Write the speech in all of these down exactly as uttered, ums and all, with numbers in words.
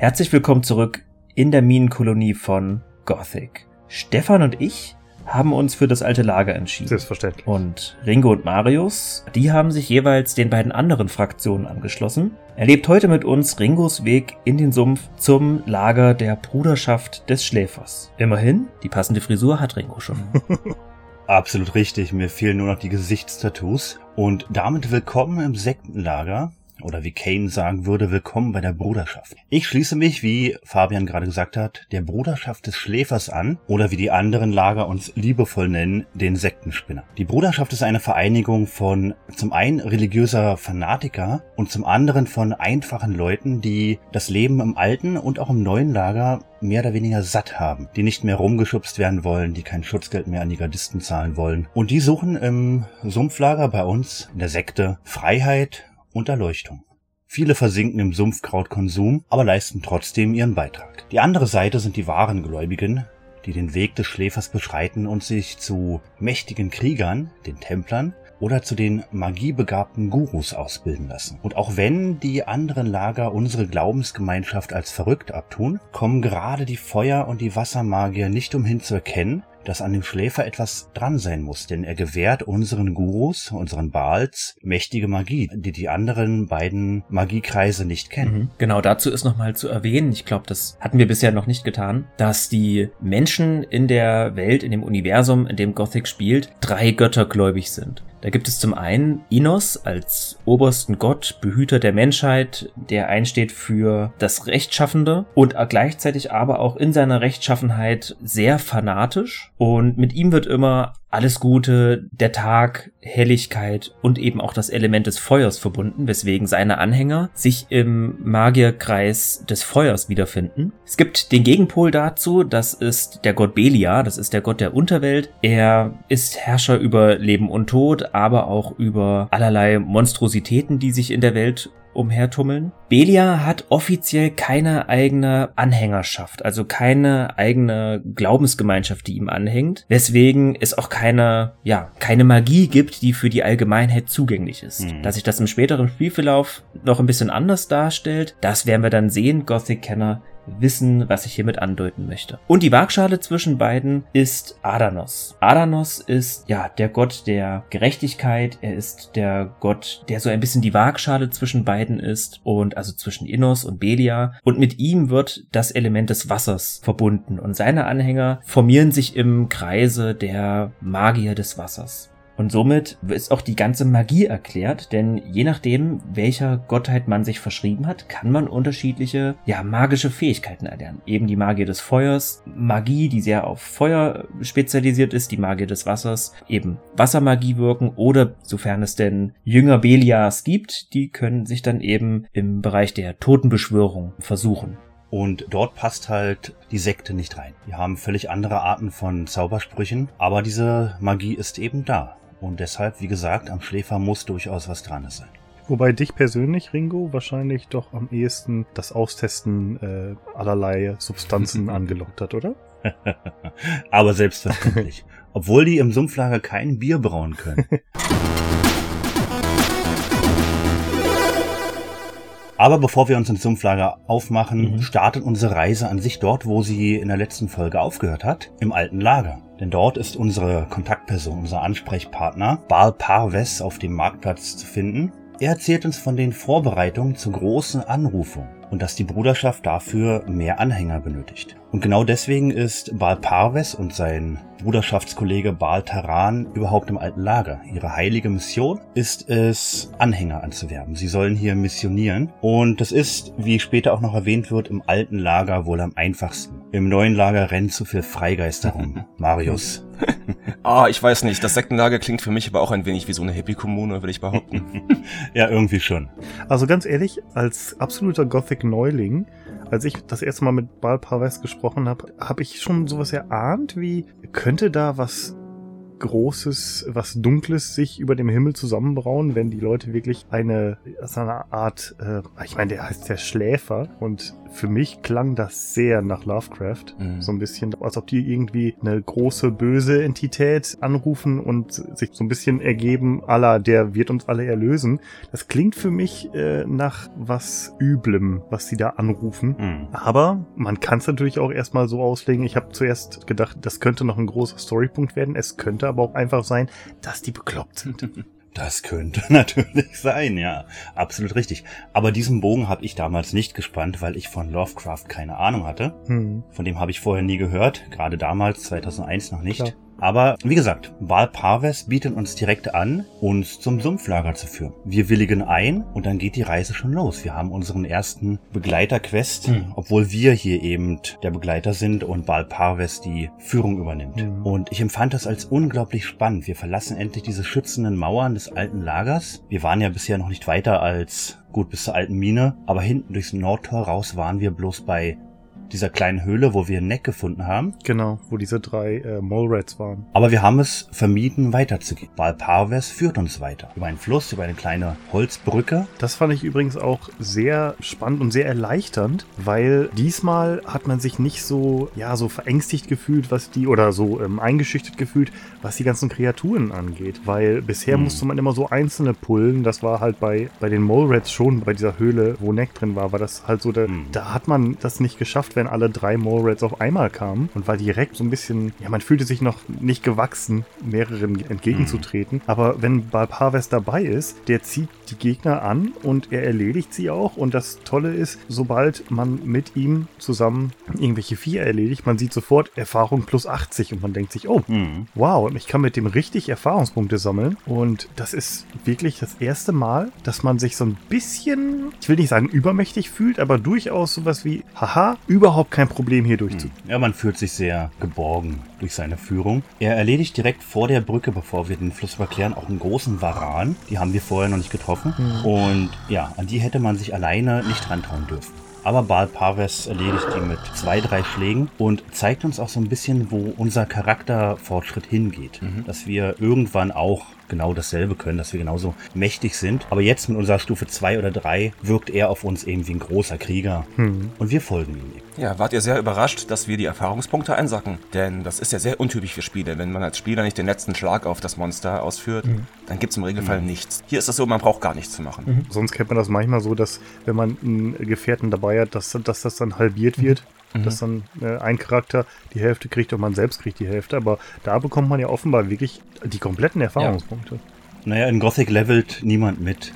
Herzlich willkommen zurück in der Minenkolonie von Gothic. Stefan und ich haben uns für das alte Lager entschieden. Selbstverständlich. Und Ringo und Marius, die haben sich jeweils den beiden anderen Fraktionen angeschlossen. Erlebt heute mit uns Ringos Weg in den Sumpf zum Lager der Bruderschaft des Schläfers. Immerhin, die passende Frisur hat Ringo schon. Absolut richtig, mir fehlen nur noch die Gesichtstattoos. Und damit willkommen im Sektenlager. Oder wie Kane sagen würde, willkommen bei der Bruderschaft. Ich schließe mich, wie Fabian gerade gesagt hat, der Bruderschaft des Schläfers an oder wie die anderen Lager uns liebevoll nennen, den Sektenspinner. Die Bruderschaft ist eine Vereinigung von zum einen religiöser Fanatiker und zum anderen von einfachen Leuten, die das Leben im alten und auch im neuen Lager mehr oder weniger satt haben, die nicht mehr rumgeschubst werden wollen, die kein Schutzgeld mehr an die Gardisten zahlen wollen. Und die suchen im Sumpflager bei uns, in der Sekte, Freiheit und Erleuchtung. Viele versinken im Sumpfkrautkonsum, aber leisten trotzdem ihren Beitrag. Die andere Seite sind die wahren Gläubigen, die den Weg des Schläfers beschreiten und sich zu mächtigen Kriegern, den Templern, oder zu den magiebegabten Gurus ausbilden lassen. Und auch wenn die anderen Lager unsere Glaubensgemeinschaft als verrückt abtun, kommen gerade die Feuer- und die Wassermagier nicht umhin zu erkennen, dass an dem Schläfer etwas dran sein muss, denn er gewährt unseren Gurus, unseren Baals, mächtige Magie, die die anderen beiden Magiekreise nicht kennen. Mhm. Genau, dazu ist nochmal zu erwähnen, ich glaube, das hatten wir bisher noch nicht getan, dass die Menschen in der Welt, in dem Universum, in dem Gothic spielt, drei göttergläubig sind. Da gibt es zum einen Innos als obersten Gott, Behüter der Menschheit, der einsteht für das Rechtschaffende und gleichzeitig aber auch in seiner Rechtschaffenheit sehr fanatisch. Und mit ihm wird immer alles Gute, der Tag, Helligkeit und eben auch das Element des Feuers verbunden, weswegen seine Anhänger sich im Magierkreis des Feuers wiederfinden. Es gibt den Gegenpol dazu, das ist der Gott Belia, das ist der Gott der Unterwelt. Er ist Herrscher über Leben und Tod, aber auch über allerlei Monstrositäten, die sich in der Welt umhertummeln. Belia hat offiziell keine eigene Anhängerschaft, also keine eigene Glaubensgemeinschaft, die ihm anhängt, weswegen es auch keine, ja, keine Magie gibt, die für die Allgemeinheit zugänglich ist. Mhm. Dass sich das im späteren Spielverlauf noch ein bisschen anders darstellt, das werden wir dann sehen. Gothic-Kenner wissen, was ich hiermit andeuten möchte. Und die Waagschale zwischen beiden ist Adanos. Adanos ist, ja, der Gott der Gerechtigkeit. Er ist der Gott, der so ein bisschen die Waagschale zwischen beiden ist und also zwischen Innos und Belia. Und mit ihm wird das Element des Wassers verbunden und seine Anhänger formieren sich im Kreise der Magier des Wassers. Und somit ist auch die ganze Magie erklärt, denn je nachdem, welcher Gottheit man sich verschrieben hat, kann man unterschiedliche, ja, magische Fähigkeiten erlernen. Eben die Magie des Feuers, Magie, die sehr auf Feuer spezialisiert ist, die Magie des Wassers, eben Wassermagie wirken oder, sofern es denn Jünger Belias gibt, die können sich dann eben im Bereich der Totenbeschwörung versuchen. Und dort passt halt die Sekte nicht rein. Die haben völlig andere Arten von Zaubersprüchen, aber diese Magie ist eben da. Und deshalb, wie gesagt, am Schläfer muss durchaus was dran sein. Wobei dich persönlich, Ringo, wahrscheinlich doch am ehesten das Austesten äh, allerlei Substanzen angelockt hat, oder? Aber selbstverständlich. Obwohl die im Sumpflager kein Bier brauen können. Aber bevor wir uns ins Sumpflager aufmachen, mhm. startet unsere Reise an sich dort, wo sie in der letzten Folge aufgehört hat, im alten Lager. Denn dort ist unsere Kontaktperson, unser Ansprechpartner, Baal Parves, auf dem Marktplatz zu finden. Er erzählt uns von den Vorbereitungen zur großen Anrufung und dass die Bruderschaft dafür mehr Anhänger benötigt. Und genau deswegen ist Baal Parves und sein Bruderschaftskollege Baal Taran überhaupt im alten Lager. Ihre heilige Mission ist es, Anhänger anzuwerben. Sie sollen hier missionieren. Und das ist, wie später auch noch erwähnt wird, im alten Lager wohl am einfachsten. Im neuen Lager rennen zu viel Freigeister rum. Marius. Ah, ich weiß nicht. Das Sektenlager klingt für mich aber auch ein wenig wie so eine Hippie-Kommune, würde ich behaupten. Ja, irgendwie schon. Also ganz ehrlich, als absoluter Gothic-Neuling, als ich das erste Mal mit Baal Parves gesprochen habe, habe ich schon sowas erahnt wie, könnte da was Großes, was Dunkles sich über dem Himmel zusammenbrauen, wenn die Leute wirklich eine, so eine Art, äh, ich meine, der heißt der Schläfer, und für mich klang das sehr nach Lovecraft, mhm. so ein bisschen, als ob die irgendwie eine große, böse Entität anrufen und sich so ein bisschen ergeben, Allah, der wird uns alle erlösen. Das klingt für mich äh, nach was Üblem, was sie da anrufen, mhm. aber man kann es natürlich auch erstmal so auslegen, ich habe zuerst gedacht, das könnte noch ein großer Storypunkt werden, es könnte aber auch einfach sein, dass die bekloppt sind. Das könnte natürlich sein, ja. Absolut richtig. Aber diesen Bogen habe ich damals nicht gespannt, weil ich von Lovecraft keine Ahnung hatte. Hm. Von dem habe ich vorher nie gehört, gerade damals, zweitausendeins noch nicht. Klar. Aber wie gesagt, Baal Parves bietet uns direkt an, uns zum Sumpflager zu führen. Wir willigen ein und dann geht die Reise schon los. Wir haben unseren ersten Begleiter-Quest, mhm. obwohl wir hier eben der Begleiter sind und Baal Parves die Führung übernimmt. Mhm. Und ich empfand das als unglaublich spannend. Wir verlassen endlich diese schützenden Mauern des alten Lagers. Wir waren ja bisher noch nicht weiter als, gut, bis zur alten Mine, aber hinten durchs Nordtor raus waren wir bloß bei dieser kleinen Höhle, wo wir Neck gefunden haben. Genau, wo diese drei äh, Mole-Rats waren. Aber wir haben es vermieden, weiterzugehen. Baal Parves führt uns weiter. Über einen Fluss, über eine kleine Holzbrücke. Das fand ich übrigens auch sehr spannend und sehr erleichternd, weil diesmal hat man sich nicht so, ja, so verängstigt gefühlt, was die, oder so ähm, eingeschüchtert gefühlt, was die ganzen Kreaturen angeht. Weil bisher hm. musste man immer so einzelne pullen. Das war halt bei, bei den Mole-Rats schon, bei dieser Höhle, wo Neck drin war, war das halt so, da, hm. da hat man das nicht geschafft, wenn alle drei Mole-Rats auf einmal kamen und war direkt so ein bisschen, ja, man fühlte sich noch nicht gewachsen, mehreren entgegenzutreten. Mhm. Aber wenn Baal Parves dabei ist, der zieht die Gegner an und er erledigt sie auch. Und das Tolle ist, sobald man mit ihm zusammen irgendwelche Viecher erledigt, man sieht sofort Erfahrung plus achtzig und man denkt sich, oh, mhm. wow, ich kann mit dem richtig Erfahrungspunkte sammeln. Und das ist wirklich das erste Mal, dass man sich so ein bisschen, ich will nicht sagen übermächtig fühlt, aber durchaus sowas wie, haha, über überhaupt kein Problem hier durchzugehen. Ja, man fühlt sich sehr geborgen durch seine Führung. Er erledigt direkt vor der Brücke, bevor wir den Fluss überqueren, auch einen großen Waran. Die haben wir vorher noch nicht getroffen. Mhm. Und ja, an die hätte man sich alleine nicht rantrauen dürfen. Aber Baal Parves erledigt die mit zwei, drei Schlägen und zeigt uns auch so ein bisschen, wo unser Charakterfortschritt hingeht. Mhm. Dass wir irgendwann auch genau dasselbe können, dass wir genauso mächtig sind. Aber jetzt mit unserer Stufe zwei oder drei wirkt er auf uns eben wie ein großer Krieger. Mhm. Und wir folgen ihm. Ja, wart ihr sehr überrascht, dass wir die Erfahrungspunkte einsacken? Denn das ist ja sehr untypisch für Spiele. Wenn man als Spieler nicht den letzten Schlag auf das Monster ausführt, mhm. dann gibt es im Regelfall mhm. nichts. Hier ist das so, man braucht gar nichts zu machen. Mhm. Sonst kennt man das manchmal so, dass wenn man einen Gefährten dabei hat, dass, dass das dann halbiert wird. Mhm. Mhm. Dass dann äh, ein Charakter die Hälfte kriegt und man selbst kriegt die Hälfte. Aber da bekommt man ja offenbar wirklich die kompletten Erfahrungspunkte. Ja. Naja, in Gothic levelt niemand mit.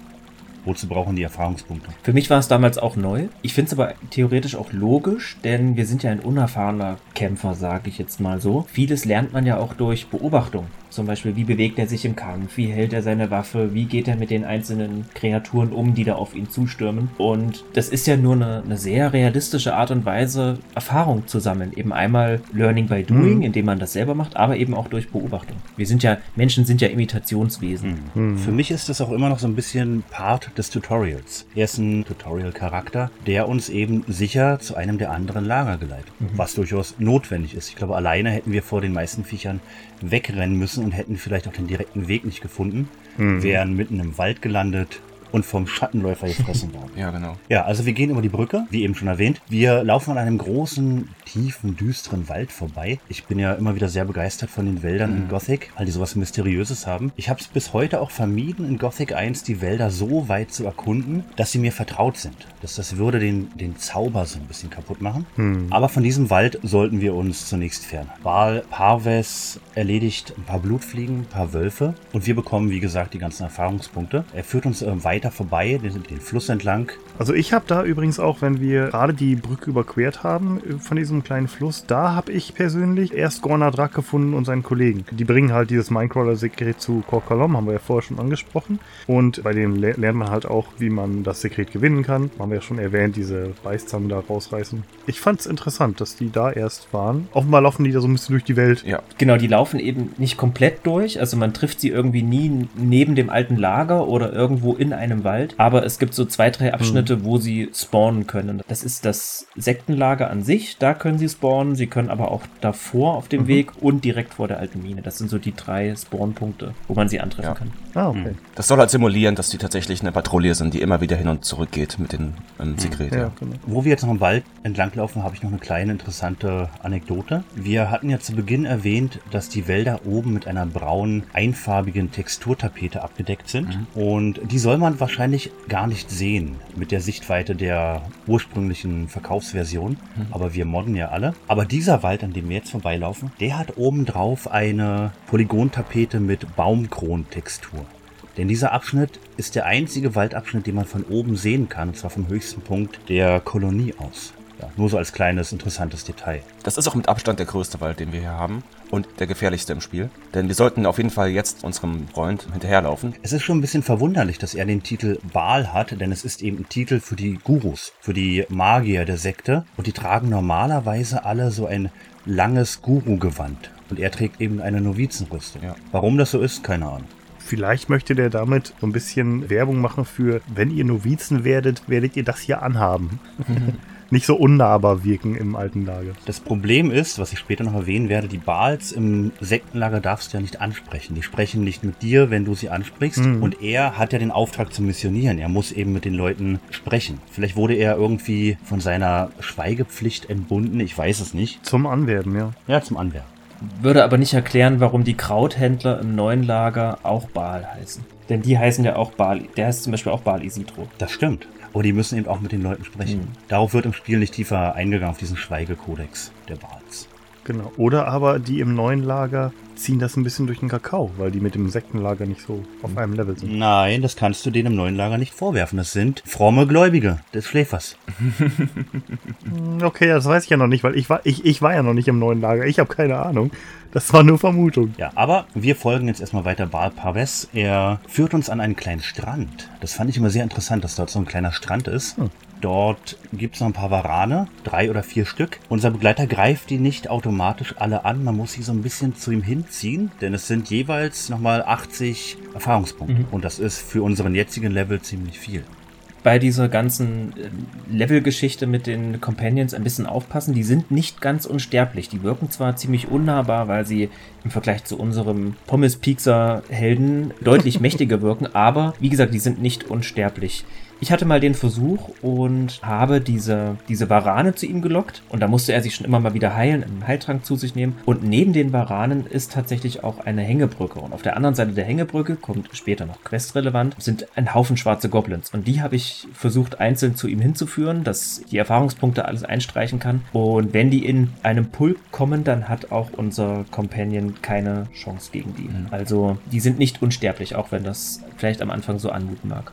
Wozu brauchen die Erfahrungspunkte? Für mich war es damals auch neu. Ich finde es aber theoretisch auch logisch, denn wir sind ja ein unerfahrener Kämpfer, sage ich jetzt mal so. Vieles lernt man ja auch durch Beobachtung. Zum Beispiel, wie bewegt er sich im Kampf, wie hält er seine Waffe, wie geht er mit den einzelnen Kreaturen um, die da auf ihn zustürmen. Und das ist ja nur eine, eine sehr realistische Art und Weise, Erfahrung zu sammeln. Eben einmal Learning by Doing, mhm. indem man das selber macht, aber eben auch durch Beobachtung. Wir sind ja, Menschen sind ja Imitationswesen. Mhm. Für mich ist das auch immer noch so ein bisschen Part des Tutorials. Er ist ein Tutorial-Charakter, der uns eben sicher zu einem der anderen Lager geleitet, mhm. was durchaus notwendig ist. Ich glaube, alleine hätten wir vor den meisten Viechern wegrennen müssen und hätten vielleicht auch den direkten Weg nicht gefunden, mhm. wären mitten im Wald gelandet und vom Schattenläufer gefressen worden. Ja, genau. Ja, also wir gehen über die Brücke, wie eben schon erwähnt. Wir laufen an einem großen, tiefen, düsteren Wald vorbei. Ich bin ja immer wieder sehr begeistert von den Wäldern mhm. in Gothic, weil die sowas Mysteriöses haben. Ich habe es bis heute auch vermieden, in Gothic eins die Wälder so weit zu erkunden, dass sie mir vertraut sind. Das, das würde den, den Zauber so ein bisschen kaputt machen. Mhm. Aber von diesem Wald sollten wir uns zunächst fernhalten. Baal Parves erledigt ein paar Blutfliegen, ein paar Wölfe und wir bekommen, wie gesagt, die ganzen Erfahrungspunkte. Er führt uns äh, weiter vorbei, den, den Fluss entlang. Also ich habe da übrigens auch, wenn wir gerade die Brücke überquert haben von diesem kleinen Fluss, da habe ich persönlich erst Gor Na Thoth gefunden und seinen Kollegen. Die bringen halt dieses Minecrawler-Sekret zu Kor Kalom, haben wir ja vorher schon angesprochen. Und bei dem lernt man halt auch, wie man das Sekret gewinnen kann. Haben wir ja schon erwähnt, diese Beißzangen da rausreißen. Ich fand es interessant, dass die da erst waren. Offenbar laufen die da so ein bisschen durch die Welt. Ja. Genau, die laufen eben nicht komplett durch. Also man trifft sie irgendwie nie neben dem alten Lager oder irgendwo in einem einem Wald, aber es gibt so zwei, drei Abschnitte, mhm. wo sie spawnen können. Das ist das Sektenlager an sich, da können sie spawnen, sie können aber auch davor auf dem mhm. Weg und direkt vor der alten Mine. Das sind so die drei Spawnpunkte, wo man sie antreffen ja. kann. Ah, okay. Mhm. Das soll halt simulieren, dass die tatsächlich eine Patrouille sind, die immer wieder hin und zurück geht mit den ähm, Sekret. Mhm. Ja, genau. Wo wir jetzt noch im Wald entlanglaufen, habe ich noch eine kleine interessante Anekdote. Wir hatten ja zu Beginn erwähnt, dass die Wälder oben mit einer braunen, einfarbigen Texturtapete abgedeckt sind. Mhm. Und die soll man wahrscheinlich gar nicht sehen mit der Sichtweite der ursprünglichen Verkaufsversion. Mhm. Aber wir modden ja alle. Aber dieser Wald, an dem wir jetzt vorbeilaufen, der hat obendrauf eine Polygontapete mit Baumkronentextur. Denn dieser Abschnitt ist der einzige Waldabschnitt, den man von oben sehen kann, und zwar vom höchsten Punkt der Kolonie aus. Ja, nur so als kleines, interessantes Detail. Das ist auch mit Abstand der größte Wald, den wir hier haben und der gefährlichste im Spiel. Denn wir sollten auf jeden Fall jetzt unserem Freund hinterherlaufen. Es ist schon ein bisschen verwunderlich, dass er den Titel Baal hat, denn es ist eben ein Titel für die Gurus, für die Magier der Sekte. Und die tragen normalerweise alle so ein langes Guru-Gewand. Und er trägt eben eine Novizenrüstung. Ja. Warum das so ist, keine Ahnung. Vielleicht möchte der damit so ein bisschen Werbung machen für, wenn ihr Novizen werdet, werdet ihr das hier anhaben. Mhm. Nicht so unnahbar wirken im alten Lager. Das Problem ist, was ich später noch erwähnen werde, die Baals im Sektenlager darfst du ja nicht ansprechen. Die sprechen nicht mit dir, wenn du sie ansprichst. Mhm. Und er hat ja den Auftrag zu missionieren. Er muss eben mit den Leuten sprechen. Vielleicht wurde er irgendwie von seiner Schweigepflicht entbunden. Ich weiß es nicht. Zum Anwerben, ja. Ja, zum Anwerben. Würde aber nicht erklären, warum die Krauthändler im neuen Lager auch Baal heißen. Denn die heißen ja auch Baal. Der heißt zum Beispiel auch Baal Isidro. Das stimmt. Aber die müssen eben auch mit den Leuten sprechen. Mhm. Darauf wird im Spiel nicht tiefer eingegangen, auf diesen Schweigekodex der Baals. Genau. Oder aber die im neuen Lager ziehen das ein bisschen durch den Kakao, weil die mit dem Sektenlager nicht so auf einem Level sind. Nein, das kannst du denen im neuen Lager nicht vorwerfen. Das sind fromme Gläubige des Schläfers. Okay, das weiß ich ja noch nicht, weil ich war, ich, ich war ja noch nicht im neuen Lager. Ich habe keine Ahnung. Das war nur Vermutung. Ja, aber wir folgen jetzt erstmal weiter Baal Parves. Er führt uns an einen kleinen Strand. Das fand ich immer sehr interessant, dass dort so ein kleiner Strand ist. Hm. Dort gibt es noch ein paar Warane, drei oder vier Stück. Unser Begleiter greift die nicht automatisch alle an. Man muss sie so ein bisschen zu ihm hinziehen, denn es sind jeweils nochmal achtzig Erfahrungspunkte. Mhm. Und das ist für unseren jetzigen Level ziemlich viel. Bei dieser ganzen Level-Geschichte mit den Companions ein bisschen aufpassen. Die sind nicht ganz unsterblich. Die wirken zwar ziemlich unnahbar, weil sie im Vergleich zu unserem Pommes-Pixar-Helden deutlich mächtiger wirken, aber wie gesagt, die sind nicht unsterblich. Ich hatte mal den Versuch und habe diese, diese Warane zu ihm gelockt. Und da musste er sich schon immer mal wieder heilen, einen Heiltrank zu sich nehmen. Und neben den Waranen ist tatsächlich auch eine Hängebrücke. Und auf der anderen Seite der Hängebrücke, kommt später noch questrelevant, sind ein Haufen schwarze Goblins. Und die habe ich versucht einzeln zu ihm hinzuführen, dass die Erfahrungspunkte alles einstreichen kann. Und wenn die in einem Pulk kommen, dann hat auch unser Companion keine Chance gegen die. Also die sind nicht unsterblich, auch wenn das vielleicht am Anfang so anmuten mag.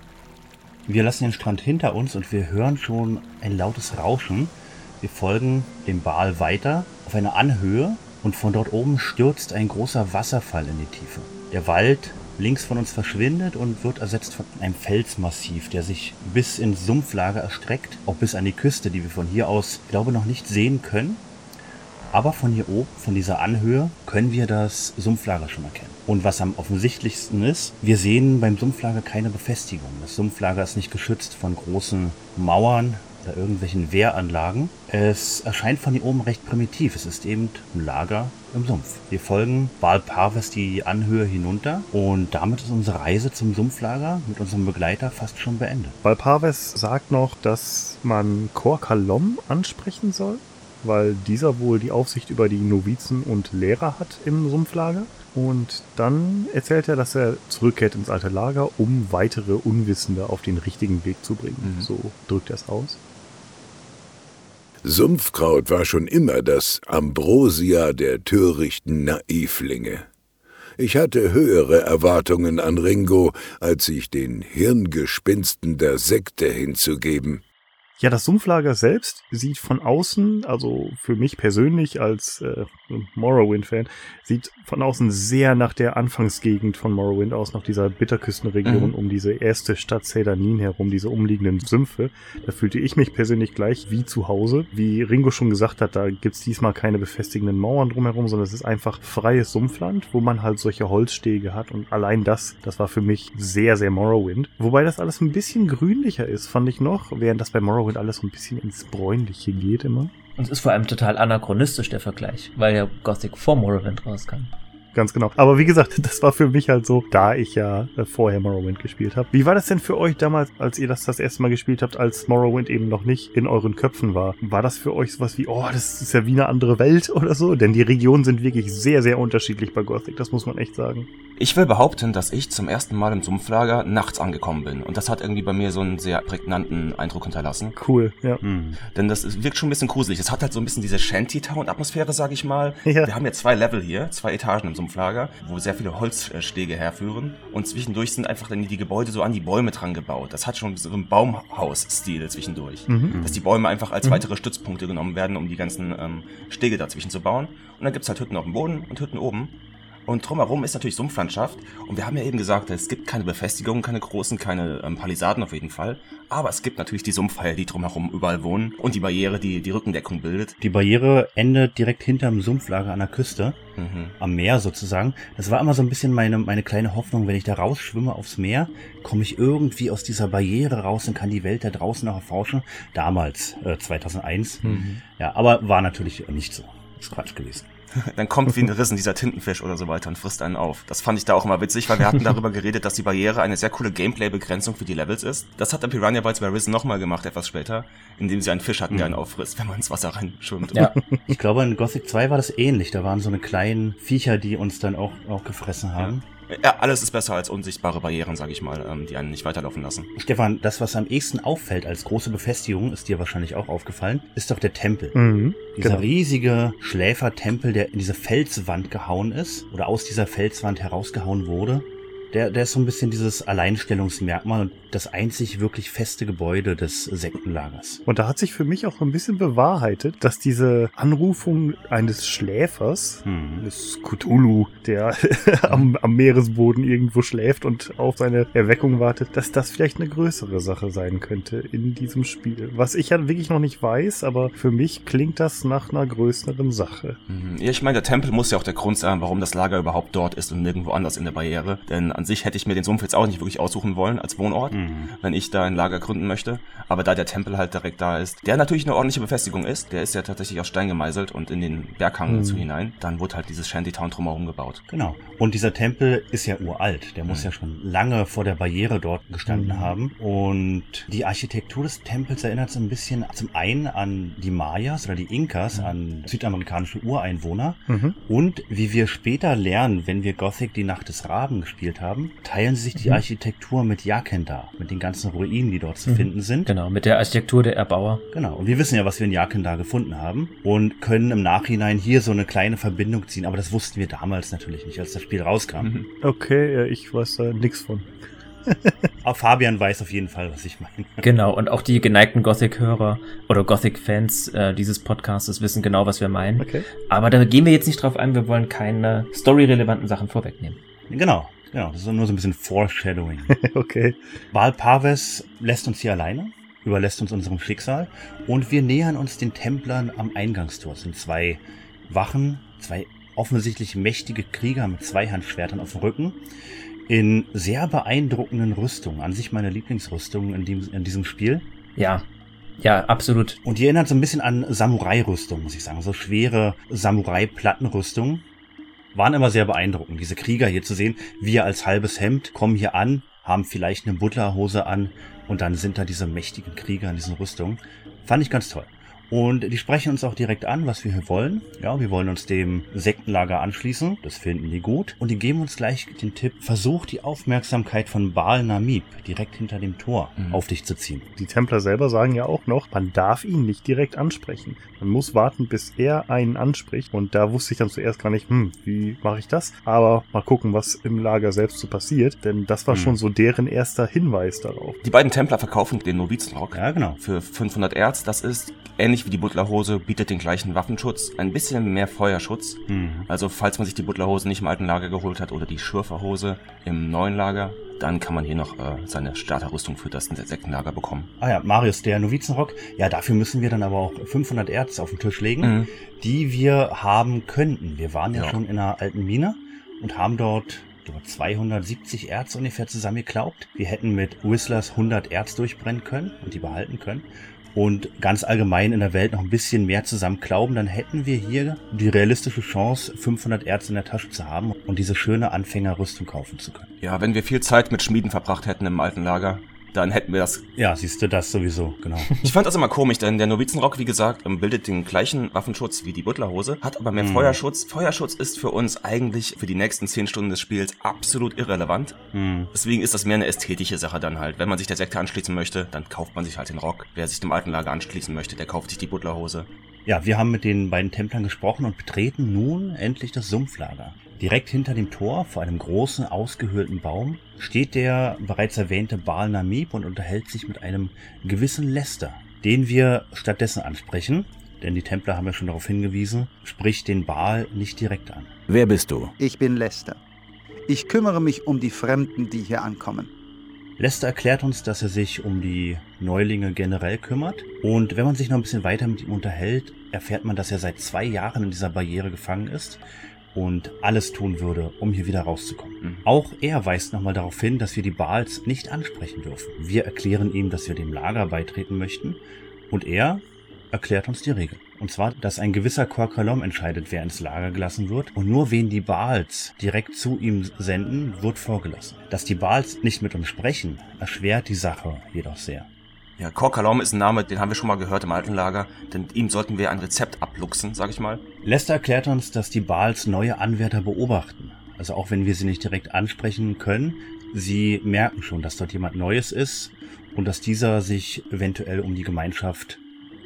Wir lassen den Strand hinter uns und wir hören schon ein lautes Rauschen. Wir folgen dem Baal weiter auf eine Anhöhe und von dort oben stürzt ein großer Wasserfall in die Tiefe. Der Wald links von uns verschwindet und wird ersetzt von einem Felsmassiv, der sich bis ins Sumpflager erstreckt, auch bis an die Küste, die wir von hier aus, glaube ich, noch nicht sehen können. Aber von hier oben, von dieser Anhöhe, können wir das Sumpflager schon erkennen. Und was am offensichtlichsten ist, wir sehen beim Sumpflager keine Befestigung. Das Sumpflager ist nicht geschützt von großen Mauern oder irgendwelchen Wehranlagen. Es erscheint von hier oben recht primitiv. Es ist eben ein Lager im Sumpf. Wir folgen Baal Parves die Anhöhe hinunter und damit ist unsere Reise zum Sumpflager mit unserem Begleiter fast schon beendet. Baal Parves sagt noch, dass man Kor Kalom ansprechen soll, weil dieser wohl die Aufsicht über die Novizen und Lehrer hat im Sumpflager. Und dann erzählt er, dass er zurückkehrt ins alte Lager, um weitere Unwissende auf den richtigen Weg zu bringen. Mhm. So drückt er es aus. Sumpfkraut war schon immer das Ambrosia der törichten Naivlinge. Ich hatte höhere Erwartungen an Ringo, als sich den Hirngespinsten der Sekte hinzugeben. Ja, das Sumpflager selbst sieht von außen, also für mich persönlich als äh, Morrowind-Fan, sieht von außen sehr nach der Anfangsgegend von Morrowind aus, nach dieser Bitterküstenregion mhm. um diese erste Stadt Sedanin herum, diese umliegenden Sümpfe. Da fühlte ich mich persönlich gleich wie zu Hause. Wie Ringo schon gesagt hat, da gibt's diesmal keine befestigenden Mauern drumherum, sondern es ist einfach freies Sumpfland, wo man halt solche Holzstege hat, und allein das, das war für mich sehr, sehr Morrowind. Wobei das alles ein bisschen grünlicher ist, fand ich noch, während das bei Morrowind alles so ein bisschen ins Bräunliche geht immer. Und es ist vor allem total anachronistisch, der Vergleich, weil ja Gothic vor Morrowind rauskam. Ganz genau. Aber wie gesagt, das war für mich halt so, da ich ja vorher Morrowind gespielt habe. Wie war das denn für euch damals, als ihr das das erste Mal gespielt habt, als Morrowind eben noch nicht in euren Köpfen war? War das für euch sowas wie, oh, das ist ja wie eine andere Welt oder so? Denn die Regionen sind wirklich sehr, sehr unterschiedlich bei Gothic, das muss man echt sagen. Ich will behaupten, dass ich zum ersten Mal im Sumpflager nachts angekommen bin. Und das hat irgendwie bei mir so einen sehr prägnanten Eindruck hinterlassen. Cool, ja. Mhm. Denn das wirkt schon ein bisschen gruselig. Das hat halt so ein bisschen diese Shantytown-Atmosphäre, sag ich mal. Ja. Wir haben ja zwei Level hier, zwei Etagen im Sumpflager, wo sehr viele Holzstege herführen, und zwischendurch sind einfach dann die Gebäude so an die Bäume dran gebaut. Das hat schon so einen Baumhaus-Stil zwischendurch, mhm. dass die Bäume einfach als mhm. weitere Stützpunkte genommen werden, um die ganzen ähm, Stege dazwischen zu bauen. Und dann gibt's halt Hütten auf dem Boden und Hütten oben. Und drumherum ist natürlich Sumpflandschaft, und wir haben ja eben gesagt, es gibt keine Befestigungen, keine großen, keine ähm, Palisaden auf jeden Fall, aber es gibt natürlich die Sumpfhaie, die drumherum überall wohnen, und die Barriere, die die Rückendeckung bildet. Die Barriere endet direkt hinterm Sumpflager an der Küste, mhm. am Meer sozusagen. Das war immer so ein bisschen meine meine kleine Hoffnung, wenn ich da rausschwimme aufs Meer, komme ich irgendwie aus dieser Barriere raus und kann die Welt da draußen noch erforschen. Damals, äh, zweitausendeins, mhm. ja, aber war natürlich nicht so. Das ist Quatsch gewesen. Dann kommt wie ein Rissen dieser Tintenfisch oder so weiter und frisst einen auf. Das fand ich da auch immer witzig, weil wir hatten darüber geredet, dass die Barriere eine sehr coole Gameplay-Begrenzung für die Levels ist. Das hat der Piranha Bytes bei Risen nochmal gemacht, etwas später, indem sie einen Fisch hatten, der einen auffrisst, wenn man ins Wasser reinschwimmt. Ja, ich glaube, in Gothic zwei war das ähnlich. Da waren so eine kleinen Viecher, die uns dann auch, auch gefressen haben. Ja. Ja, alles ist besser als unsichtbare Barrieren, sag ich mal, die einen nicht weiterlaufen lassen. Stefan, das, was am ehesten auffällt als große Befestigung, ist dir wahrscheinlich auch aufgefallen, ist doch der Tempel. Mhm, dieser genau. riesige Schläfertempel, der in diese Felswand gehauen ist oder aus dieser Felswand herausgehauen wurde, der, der ist so ein bisschen dieses Alleinstellungsmerkmal und das einzig wirklich feste Gebäude des Sektenlagers. Und da hat sich für mich auch ein bisschen bewahrheitet, dass diese Anrufung eines Schläfers, hm. eines Cthulhu, der am, am Meeresboden irgendwo schläft und auf seine Erweckung wartet, dass das vielleicht eine größere Sache sein könnte in diesem Spiel. Was ich ja wirklich noch nicht weiß, aber für mich klingt das nach einer größeren Sache. Ja, ich meine, der Tempel muss ja auch der Grund sein, warum das Lager überhaupt dort ist und nirgendwo anders in der Barriere. Denn an sich hätte ich mir den Sumpf jetzt auch nicht wirklich aussuchen wollen als Wohnort, mhm. wenn ich da ein Lager gründen möchte. Aber da der Tempel halt direkt da ist, der natürlich eine ordentliche Befestigung ist, der ist ja tatsächlich aus Stein gemeißelt und in den Berghang mhm. zu hinein, dann wurde halt dieses Shantytown drumherum gebaut. Genau. Und dieser Tempel ist ja uralt. Der mhm. muss ja schon lange vor der Barriere dort gestanden mhm. haben. Und die Architektur des Tempels erinnert so ein bisschen zum einen an die Mayas oder die Inkas, mhm. an südamerikanische Ureinwohner. Mhm. Und wie wir später lernen, wenn wir Gothic die Nacht des Raben gespielt haben, teilen sie sich die mhm. Architektur mit Jakendar, mit den ganzen Ruinen, die dort zu mhm. finden sind. Genau, mit der Architektur der Erbauer. Genau, und wir wissen ja, was wir in Jakendar gefunden haben und können im Nachhinein hier so eine kleine Verbindung ziehen, aber das wussten wir damals natürlich nicht, als das Spiel rauskam. Mhm. Okay, ich weiß da nichts von. Auch Fabian weiß auf jeden Fall, was ich meine. Genau, und auch die geneigten Gothic-Hörer oder Gothic-Fans äh, dieses Podcastes wissen genau, was wir meinen. Okay. Aber da gehen wir jetzt nicht drauf ein, wir wollen keine storyrelevanten Sachen vorwegnehmen. Genau. Ja, das ist nur so ein bisschen Foreshadowing. Okay. Baal Parves lässt uns hier alleine, überlässt uns unserem Schicksal, und wir nähern uns den Templern am Eingangstor. Es sind zwei Wachen, zwei offensichtlich mächtige Krieger mit Zweihandschwertern auf dem Rücken, in sehr beeindruckenden Rüstungen. An sich meine Lieblingsrüstung in, dem, in diesem Spiel. Ja. Ja, absolut. Und die erinnert so ein bisschen an Samurai-Rüstung, muss ich sagen. So schwere Samurai-Plattenrüstung. Waren immer sehr beeindruckend, diese Krieger hier zu sehen. Wir als halbes Hemd kommen hier an, haben vielleicht eine Butlerhose an, und dann sind da diese mächtigen Krieger in diesen Rüstungen. Fand ich ganz toll. Und die sprechen uns auch direkt an, was wir hier wollen. Ja, wir wollen uns dem Sektenlager anschließen. Das finden die gut. Und die geben uns gleich den Tipp, versuch die Aufmerksamkeit von Baal Namib direkt hinter dem Tor mhm. auf dich zu ziehen. Die Templer selber sagen ja auch noch, man darf ihn nicht direkt ansprechen. Man muss warten, bis er einen anspricht. Und da wusste ich dann zuerst gar nicht, hm, wie mache ich das? Aber mal gucken, was im Lager selbst so passiert. Denn das war mhm. schon so deren erster Hinweis darauf. Die beiden Templer verkaufen den Novizenrock. Ja, genau. Für fünfhundert Erz. Das ist ähnlich wie die Butlerhose, bietet den gleichen Waffenschutz, ein bisschen mehr Feuerschutz. Mhm. Also falls man sich die Butlerhose nicht im alten Lager geholt hat oder die Schürferhose im neuen Lager, dann kann man hier noch äh, seine Starterrüstung für das Sektenlager bekommen. Ah ja, Marius, der Novizenrock. Ja, dafür müssen wir dann aber auch fünfhundert Erz auf den Tisch legen, mhm. die wir haben könnten. Wir waren ja, ja schon in einer alten Mine und haben dort zweihundertsiebzig Erz ungefähr zusammengeklaubt. Wir hätten mit Whistlers hundert Erz durchbrennen können und die behalten können. Und ganz allgemein in der Welt noch ein bisschen mehr zusammenklauben, dann hätten wir hier die realistische Chance, fünfhundert Erz in der Tasche zu haben und diese schöne Anfängerrüstung kaufen zu können. Ja, wenn wir viel Zeit mit Schmieden verbracht hätten im alten Lager, dann hätten wir das. Ja, siehst du, das sowieso, genau. Ich fand das immer komisch, denn der Novizenrock, wie gesagt, bildet den gleichen Waffenschutz wie die Butlerhose, hat aber mehr mhm. Feuerschutz. Feuerschutz ist für uns eigentlich für die nächsten zehn Stunden des Spiels absolut irrelevant. Mhm. Deswegen ist das mehr eine ästhetische Sache dann halt. Wenn man sich der Sekte anschließen möchte, dann kauft man sich halt den Rock. Wer sich dem alten Lager anschließen möchte, der kauft sich die Butlerhose. Ja, wir haben mit den beiden Templern gesprochen und betreten nun endlich das Sumpflager. Direkt hinter dem Tor, vor einem großen, ausgehöhlten Baum, steht der bereits erwähnte Baal Namib und unterhält sich mit einem gewissen Lester, den wir stattdessen ansprechen, denn die Templer haben ja schon darauf hingewiesen, sprich den Baal nicht direkt an. Wer bist du? Ich bin Lester. Ich kümmere mich um die Fremden, die hier ankommen. Lester erklärt uns, dass er sich um die Neulinge generell kümmert. Und wenn man sich noch ein bisschen weiter mit ihm unterhält, erfährt man, dass er seit zwei Jahren in dieser Barriere gefangen ist und alles tun würde, um hier wieder rauszukommen. Mhm. Auch er weist nochmal darauf hin, dass wir die Baals nicht ansprechen dürfen. Wir erklären ihm, dass wir dem Lager beitreten möchten und er erklärt uns die Regel. Und zwar, dass ein gewisser Kor Kalom entscheidet, wer ins Lager gelassen wird und nur wen die Baals direkt zu ihm senden, wird vorgelassen. Dass die Baals nicht mit uns sprechen, erschwert die Sache jedoch sehr. Ja, Kor Kalom ist ein Name, den haben wir schon mal gehört im alten Lager, denn ihm sollten wir ein Rezept abluchsen, sag ich mal. Lester erklärt uns, dass die Baals neue Anwärter beobachten. Also auch wenn wir sie nicht direkt ansprechen können, sie merken schon, dass dort jemand Neues ist und dass dieser sich eventuell um die Gemeinschaft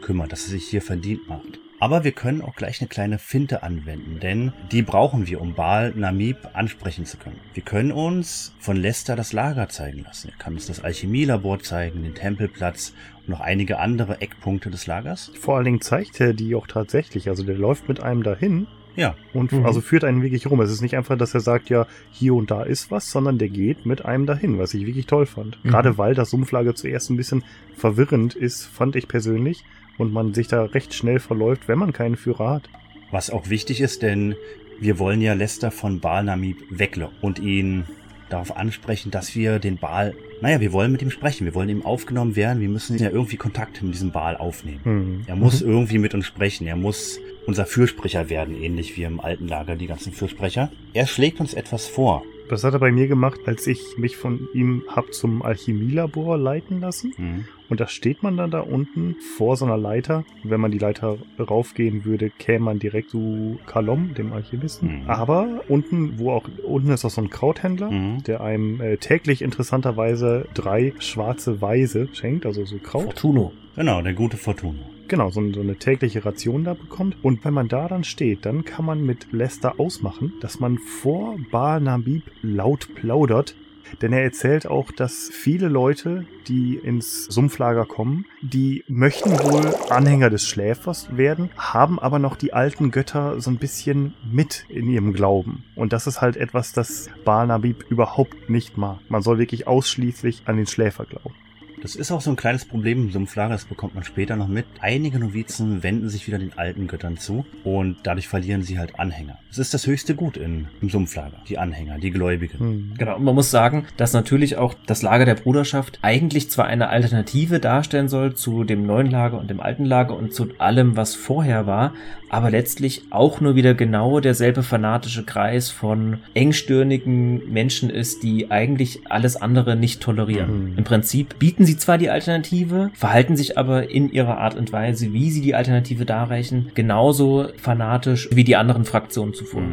kümmert, dass er sich hier verdient macht. Aber wir können auch gleich eine kleine Finte anwenden, denn die brauchen wir, um Baal Namib ansprechen zu können. Wir können uns von Lester das Lager zeigen lassen. Er kann uns das Alchemielabor zeigen, den Tempelplatz und noch einige andere Eckpunkte des Lagers. Vor allen Dingen zeigt er die auch tatsächlich. Also der läuft mit einem dahin. Ja. Und mhm. also führt einen wirklich rum. Es ist nicht einfach, dass er sagt, ja, hier und da ist was, sondern der geht mit einem dahin, was ich wirklich toll fand. Mhm. Gerade weil das Sumpflager zuerst ein bisschen verwirrend ist, fand ich persönlich. Und man sich da recht schnell verläuft, wenn man keinen Führer hat. Was auch wichtig ist, denn wir wollen ja Lester von Baal Namib weglocken und ihn darauf ansprechen, dass wir den Baal, naja, wir wollen mit ihm sprechen, wir wollen ihm aufgenommen werden, wir müssen ja irgendwie Kontakt mit diesem Baal aufnehmen. Mhm. Er muss mhm. irgendwie mit uns sprechen, er muss unser Fürsprecher werden, ähnlich wie im alten Lager die ganzen Fürsprecher. Er schlägt uns etwas vor. Das hat er bei mir gemacht, als ich mich von ihm hab zum Alchemielabor leiten lassen. Mhm. Und da steht man dann da unten vor so einer Leiter. Wenn man die Leiter raufgehen würde, käme man direkt zu Kalom, dem Alchemisten. Mhm. Aber unten, wo auch unten ist auch so ein Krauthändler, mhm. der einem äh, täglich interessanterweise drei schwarze Weise schenkt, also so Kraut. Fortuno. Genau, der gute Fortuno. Genau, so eine tägliche Ration da bekommt. Und wenn man da dann steht, dann kann man mit Lester ausmachen, dass man vor Baal Namib laut plaudert. Denn er erzählt auch, dass viele Leute, die ins Sumpflager kommen, die möchten wohl Anhänger des Schläfers werden, haben aber noch die alten Götter so ein bisschen mit in ihrem Glauben. Und das ist halt etwas, das Baal Namib überhaupt nicht mag. Man soll wirklich ausschließlich an den Schläfer glauben. Das ist auch so ein kleines Problem im Sumpflager, das bekommt man später noch mit. Einige Novizen wenden sich wieder den alten Göttern zu und dadurch verlieren sie halt Anhänger. Das ist das höchste Gut in, im Sumpflager, die Anhänger, die Gläubigen. Mhm. Genau, und man muss sagen, dass natürlich auch das Lager der Bruderschaft eigentlich zwar eine Alternative darstellen soll zu dem neuen Lager und dem alten Lager und zu allem, was vorher war, aber letztlich auch nur wieder genau derselbe fanatische Kreis von engstirnigen Menschen ist, die eigentlich alles andere nicht tolerieren. Mhm. Im Prinzip bieten sie sie zwar die Alternative, verhalten sich aber in ihrer Art und Weise, wie sie die Alternative darreichen, genauso fanatisch wie die anderen Fraktionen zuvor.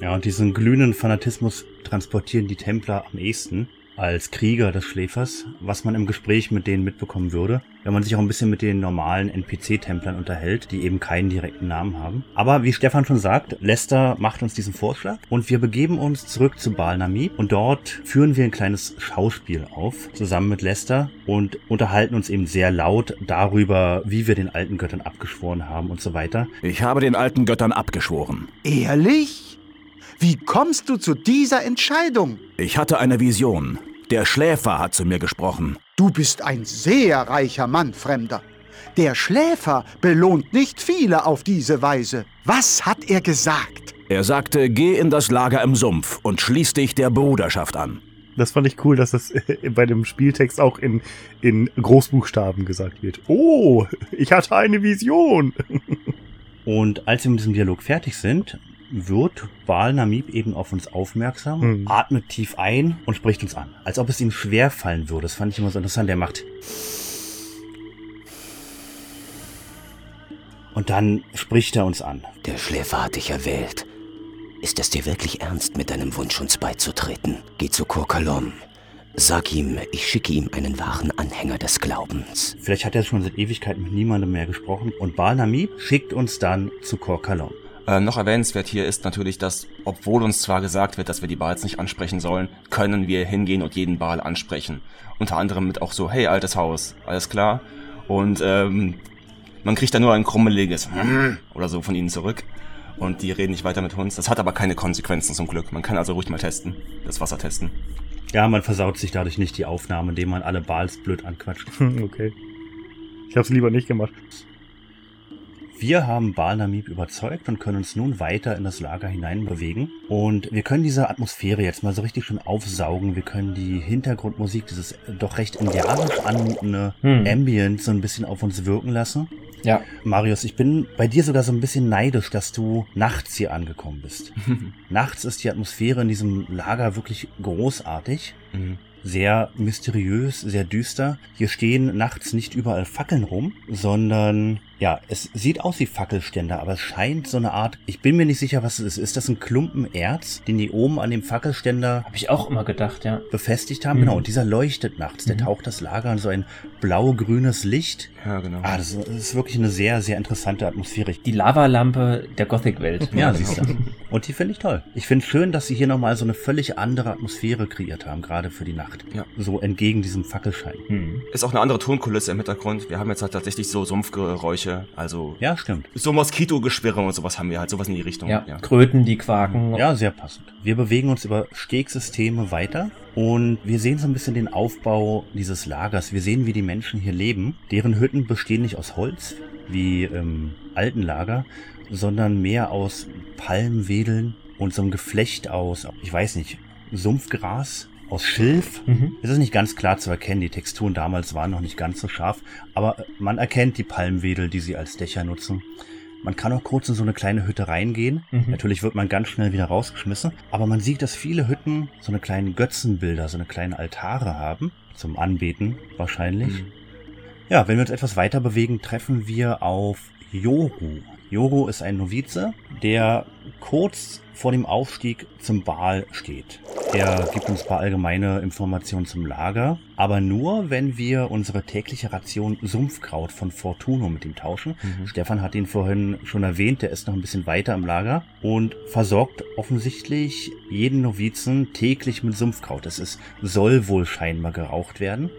Ja, und diesen glühenden Fanatismus transportieren die Templer am ehesten als Krieger des Schläfers, was man im Gespräch mit denen mitbekommen würde, wenn man sich auch ein bisschen mit den normalen N P C-Templern unterhält, die eben keinen direkten Namen haben. Aber wie Stefan schon sagt, Lester macht uns diesen Vorschlag und wir begeben uns zurück zu Baal Namib und dort führen wir ein kleines Schauspiel auf, zusammen mit Lester, und unterhalten uns eben sehr laut darüber, wie wir den alten Göttern abgeschworen haben und so weiter. Ich habe den alten Göttern abgeschworen. Ehrlich? Wie kommst du zu dieser Entscheidung? Ich hatte eine Vision. Der Schläfer hat zu mir gesprochen. Du bist ein sehr reicher Mann, Fremder. Der Schläfer belohnt nicht viele auf diese Weise. Was hat er gesagt? Er sagte, geh in das Lager im Sumpf und schließ dich der Bruderschaft an. Das fand ich cool, dass das bei dem Spieltext auch in, in Großbuchstaben gesagt wird. Oh, ich hatte eine Vision. Und als wir mit diesem Dialog fertig sind, wird Baal Namib eben auf uns aufmerksam, mhm. atmet tief ein und spricht uns an. Als ob es ihm schwer fallen würde. Das fand ich immer so interessant. Der macht... Und dann spricht er uns an. Der Schläfer hat dich erwählt. Ist es dir wirklich ernst, mit deinem Wunsch uns beizutreten? Geh zu Kor Kalom. Sag ihm, ich schicke ihm einen wahren Anhänger des Glaubens. Vielleicht hat er schon seit Ewigkeiten mit niemandem mehr gesprochen. Und Baal Namib schickt uns dann zu Kor Kalom. Äh, noch erwähnenswert hier ist natürlich, dass, obwohl uns zwar gesagt wird, dass wir die Baals nicht ansprechen sollen, können wir hingehen und jeden Baal ansprechen. Unter anderem mit auch so, hey, altes Haus, alles klar. Und ähm, man kriegt da nur ein krummeliges oder so von ihnen zurück. Und die reden nicht weiter mit uns. Das hat aber keine Konsequenzen zum Glück. Man kann also ruhig mal testen, das Wasser testen. Ja, man versaut sich dadurch nicht die Aufnahme, indem man alle Baals blöd anquatscht. Okay. Ich hab's lieber nicht gemacht. Wir haben Baal Namib überzeugt und können uns nun weiter in das Lager hineinbewegen. Und wir können diese Atmosphäre jetzt mal so richtig schön aufsaugen. Wir können die Hintergrundmusik, dieses doch recht indianisch anmutende hm. Ambient, so ein bisschen auf uns wirken lassen. Ja. Marius, ich bin bei dir sogar so ein bisschen neidisch, dass du nachts hier angekommen bist. Nachts ist die Atmosphäre in diesem Lager wirklich großartig. Mhm. Sehr mysteriös, sehr düster. Hier stehen nachts nicht überall Fackeln rum, sondern, ja, es sieht aus wie Fackelständer, aber es scheint so eine Art, ich bin mir nicht sicher, was es ist. Ist das ein Klumpen Erz, den die oben an dem Fackelständer... Habe ich auch immer gedacht, ja. ...befestigt haben? Mhm. Genau, und dieser leuchtet nachts. Der mhm. taucht das Lager in so ein blau-grünes Licht. Ja, genau. Ah, das ist, das ist wirklich eine sehr, sehr interessante Atmosphäre. Die Lavalampe der Gothic-Welt. Ja, siehst du. Und die finde ich toll. Ich finde es schön, dass sie hier nochmal so eine völlig andere Atmosphäre kreiert haben, gerade für die Nacht. Ja. So entgegen diesem Fackelschein. Hm. Ist auch eine andere Tonkulisse im Hintergrund. Wir haben jetzt halt tatsächlich so Sumpfgeräusche, also... Ja, stimmt. So Moskitogeschwirre und sowas haben wir halt, sowas in die Richtung. Ja, ja. Kröten, die quaken. Ja, sehr passend. Wir bewegen uns über Stegsysteme weiter und wir sehen so ein bisschen den Aufbau dieses Lagers. Wir sehen, wie die Menschen hier leben. Deren Hütten bestehen nicht aus Holz, wie im alten Lager, sondern mehr aus Palmwedeln und so einem Geflecht aus, ich weiß nicht, Sumpfgras... Aus Schilf. Mhm. Es ist nicht ganz klar zu erkennen. Die Texturen damals waren noch nicht ganz so scharf. Aber man erkennt die Palmwedel, die sie als Dächer nutzen. Man kann auch kurz in so eine kleine Hütte reingehen. Mhm. Natürlich wird man ganz schnell wieder rausgeschmissen. Aber man sieht, dass viele Hütten so eine kleine Götzenbilder, so eine kleine Altare haben. Zum Anbeten wahrscheinlich. Mhm. Ja, wenn wir uns etwas weiter bewegen, treffen wir auf Yoru. Yoru ist ein Novize, der kurz vor dem Aufstieg zum Baal steht. Er gibt uns ein paar allgemeine Informationen zum Lager, aber nur, wenn wir unsere tägliche Ration Sumpfkraut von Fortuno mit ihm tauschen. Mhm. Stefan hat ihn vorhin schon erwähnt, der ist noch ein bisschen weiter im Lager und versorgt offensichtlich jeden Novizen täglich mit Sumpfkraut. Das ist, soll wohl scheinbar geraucht werden.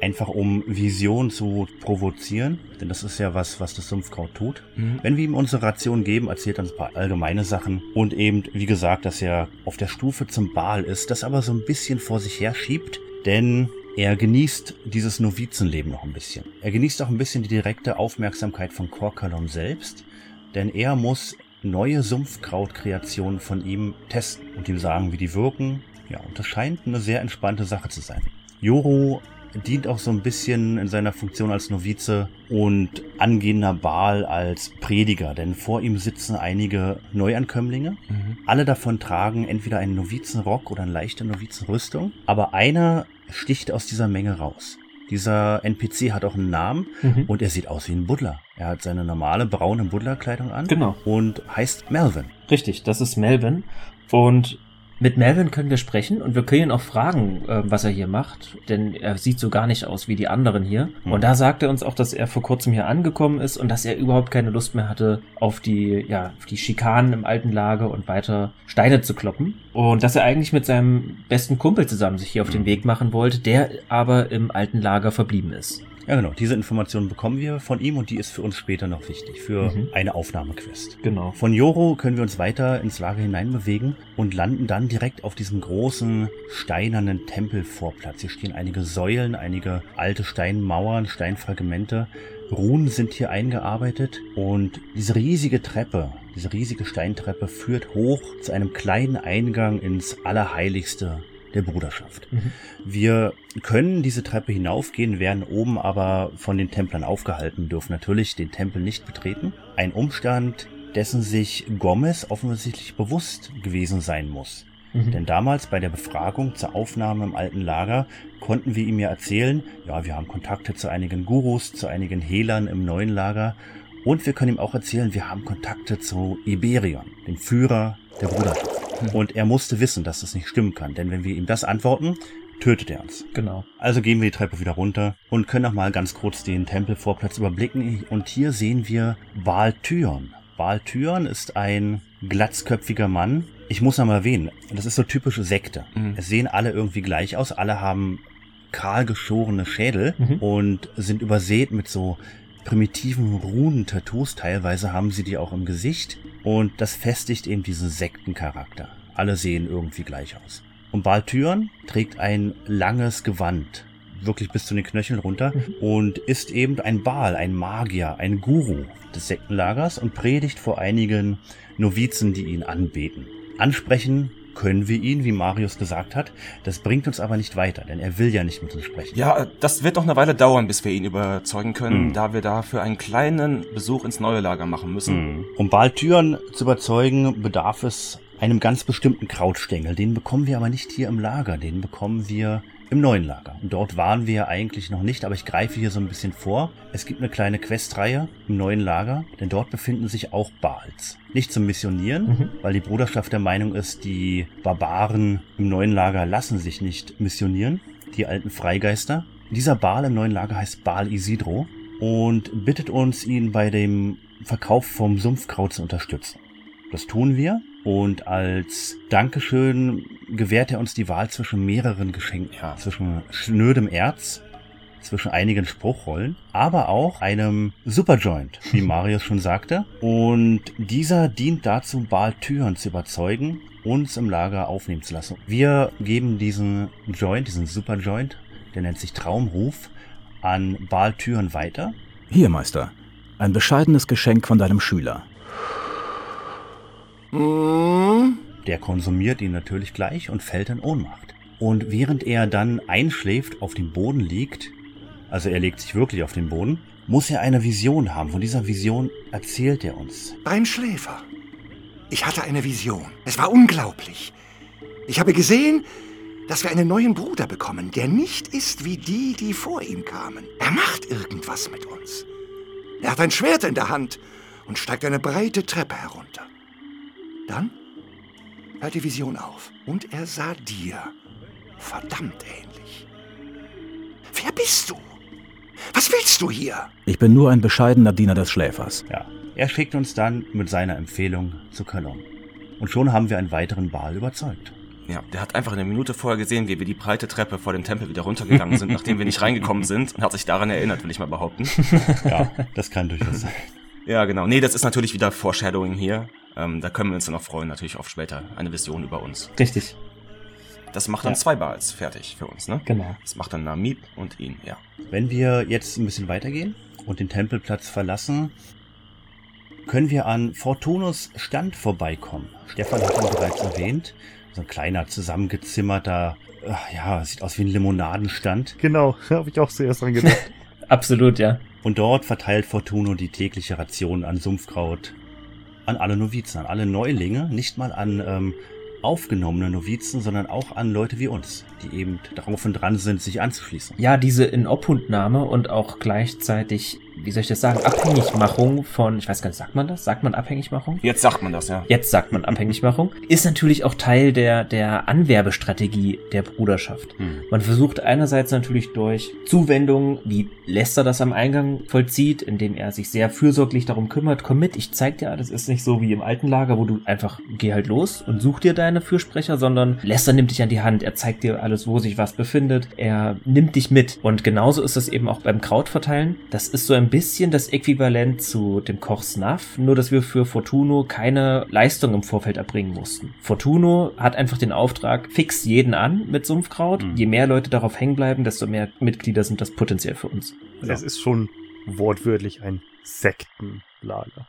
Einfach um Vision zu provozieren, denn das ist ja was, was das Sumpfkraut tut. Mhm. Wenn wir ihm unsere Ration geben, erzählt er uns ein paar allgemeine Sachen und eben, wie gesagt, dass er auf der Stufe zum Baal ist, das aber so ein bisschen vor sich her schiebt, denn er genießt dieses Novizenleben noch ein bisschen. Er genießt auch ein bisschen die direkte Aufmerksamkeit von Kor Kalom selbst, denn er muss neue Sumpfkrautkreationen von ihm testen und ihm sagen, wie die wirken. Ja, und das scheint eine sehr entspannte Sache zu sein. Yoru dient auch so ein bisschen in seiner Funktion als Novize und angehender Baal als Prediger, denn vor ihm sitzen einige Neuankömmlinge. Mhm. Alle davon tragen entweder einen Novizenrock oder eine leichte Novizenrüstung, aber einer sticht aus dieser Menge raus. Dieser N P C hat auch einen Namen, mhm, und er sieht aus wie ein Butler. Er hat seine normale braune Butlerkleidung an, genau, und heißt Melvin. Richtig, das ist Melvin. Und mit Melvin können wir sprechen und wir können ihn auch fragen, äh, was er hier macht, denn er sieht so gar nicht aus wie die anderen hier. Mhm. Und da sagt er uns auch, dass er vor kurzem hier angekommen ist und dass er überhaupt keine Lust mehr hatte, auf die, ja, auf die Schikanen im alten Lager und weiter Steine zu kloppen. Und dass er eigentlich mit seinem besten Kumpel zusammen sich hier auf, mhm, den Weg machen wollte, der aber im alten Lager verblieben ist. Ja, genau. Diese Information bekommen wir von ihm und die ist für uns später noch wichtig, für, mhm, eine Aufnahmequest. Genau. Von Yoru können wir uns weiter ins Lager hineinbewegen und landen dann direkt auf diesem großen, steinernen Tempelvorplatz. Hier stehen einige Säulen, einige alte Steinmauern, Steinfragmente. Runen sind hier eingearbeitet und diese riesige Treppe, diese riesige Steintreppe führt hoch zu einem kleinen Eingang ins Allerheiligste der Bruderschaft. Mhm. Wir können diese Treppe hinaufgehen, werden oben aber von den Templern aufgehalten, dürfen natürlich den Tempel nicht betreten. Ein Umstand, dessen sich Gomez offensichtlich bewusst gewesen sein muss. Mhm. Denn damals bei der Befragung zur Aufnahme im alten Lager konnten wir ihm ja erzählen, ja, wir haben Kontakte zu einigen Gurus, zu einigen Hehlern im neuen Lager und wir können ihm auch erzählen, wir haben Kontakte zu Iberion, dem Führer der Bruderschaft. Und er musste wissen, dass das nicht stimmen kann. Denn wenn wir ihm das antworten, tötet er uns. Genau. Also gehen wir die Treppe wieder runter und können nochmal ganz kurz den Tempelvorplatz überblicken. Und hier sehen wir Baal Thyon. Baal Thyon ist ein glatzköpfiger Mann. Ich muss nochmal erwähnen, das ist so typische Sekte. Mhm. Es sehen alle irgendwie gleich aus. Alle haben kahl geschorene Schädel, mhm, und sind übersät mit so primitiven Runen-Tattoos. Teilweise haben sie die auch im Gesicht. Und das festigt eben diesen Sektencharakter. Alle sehen irgendwie gleich aus. Und Baal Thyon trägt ein langes Gewand, wirklich bis zu den Knöcheln runter, mhm, und ist eben ein Baal, ein Magier, ein Guru des Sektenlagers und predigt vor einigen Novizen, die ihn anbeten. Ansprechen können wir ihn, wie Marius gesagt hat. Das bringt uns aber nicht weiter, denn er will ja nicht mit uns sprechen. Ja, das wird noch eine Weile dauern, bis wir ihn überzeugen können, mhm, da wir dafür einen kleinen Besuch ins neue Lager machen müssen. Mhm. Um Baal Thyon zu überzeugen, bedarf es einem ganz bestimmten Krautstängel. Den bekommen wir aber nicht hier im Lager, den bekommen wir im neuen Lager. Und dort waren wir eigentlich noch nicht, aber ich greife hier so ein bisschen vor. Es gibt eine kleine Questreihe im neuen Lager, denn dort befinden sich auch Baals. Nicht zum Missionieren, mhm, weil die Bruderschaft der Meinung ist, die Barbaren im neuen Lager lassen sich nicht missionieren, die alten Freigeister. Dieser Baal im neuen Lager heißt Baal Isidro und bittet uns, ihn bei dem Verkauf vom Sumpfkraut zu unterstützen. Das tun wir. Und als Dankeschön gewährt er uns die Wahl zwischen mehreren Geschenken. Ja. Zwischen schnödem Erz, zwischen einigen Spruchrollen, aber auch einem Superjoint, wie Marius schon sagte. Und dieser dient dazu, Baal Thyon zu überzeugen, uns im Lager aufnehmen zu lassen. Wir geben diesen Joint, diesen Superjoint, der nennt sich Traumruf, an Baal Thyon weiter. Hier, Meister, ein bescheidenes Geschenk von deinem Schüler. Der konsumiert ihn natürlich gleich und fällt in Ohnmacht. Und während er dann einschläft, auf dem Boden liegt, also er legt sich wirklich auf den Boden, muss er eine Vision haben. Von dieser Vision erzählt er uns. Beim Schläfer. Ich hatte eine Vision. Es war unglaublich. Ich habe gesehen, dass wir einen neuen Bruder bekommen, der nicht ist wie die, die vor ihm kamen. Er macht irgendwas mit uns. Er hat ein Schwert in der Hand und steigt eine breite Treppe herunter. Dann hört die Vision auf und er sah dir verdammt ähnlich. Wer bist du? Was willst du hier? Ich bin nur ein bescheidener Diener des Schläfers. Ja, er schickt uns dann mit seiner Empfehlung zu Kalom. Und schon haben wir einen weiteren Baal überzeugt. Ja, der hat einfach eine Minute vorher gesehen, wie wir die breite Treppe vor dem Tempel wieder runtergegangen sind, nachdem wir nicht reingekommen sind und hat sich daran erinnert, will ich mal behaupten. Ja, das kann durchaus sein. Ja, genau. Nee, das ist natürlich wieder Foreshadowing hier. Ähm, da können wir uns dann auch freuen, natürlich auf später eine Vision über uns. Richtig. Das macht dann ja zwei Baals fertig für uns, ne? Genau. Das macht dann Namib und ihn, ja. Wenn wir jetzt ein bisschen weitergehen und den Tempelplatz verlassen, können wir an Fortunos Stand vorbeikommen. Stefan hat ihn bereits erwähnt. So ein kleiner, zusammengezimmerter, äh, ja, sieht aus wie ein Limonadenstand. Genau, da habe ich auch zuerst dran gedacht. Absolut, ja. Und dort verteilt Fortuno die tägliche Ration an Sumpfkraut, an alle Novizen, an alle Neulinge, nicht mal an ähm, aufgenommene Novizen, sondern auch an Leute wie uns, die eben drauf und dran sind, sich anzuschließen. Ja, diese Inobhutnahme und auch gleichzeitig, wie soll ich das sagen, Abhängigmachung von, ich weiß gar nicht, sagt man das? Sagt man Abhängigmachung? Jetzt sagt man das, ja. Jetzt sagt man Abhängigmachung. Ist natürlich auch Teil der, der Anwerbestrategie der Bruderschaft. Hm. Man versucht einerseits natürlich durch Zuwendungen, wie Lester das am Eingang vollzieht, indem er sich sehr fürsorglich darum kümmert, komm mit, ich zeig dir, das ist nicht so wie im alten Lager, wo du einfach, geh halt los und such dir deine Fürsprecher, sondern Lester nimmt dich an die Hand, er zeigt dir alles, wo sich was befindet, er nimmt dich mit. Und genauso ist das eben auch beim Krautverteilen. Das ist so ein bisschen das Äquivalent zu dem Kor Snav, nur dass wir für Fortuno keine Leistung im Vorfeld erbringen mussten. Fortuno hat einfach den Auftrag, fix jeden an mit Sumpfkraut. Mhm. Je mehr Leute darauf hängen bleiben, desto mehr Mitglieder sind das potenziell für uns. Also es ist schon wortwörtlich ein Sektenlager.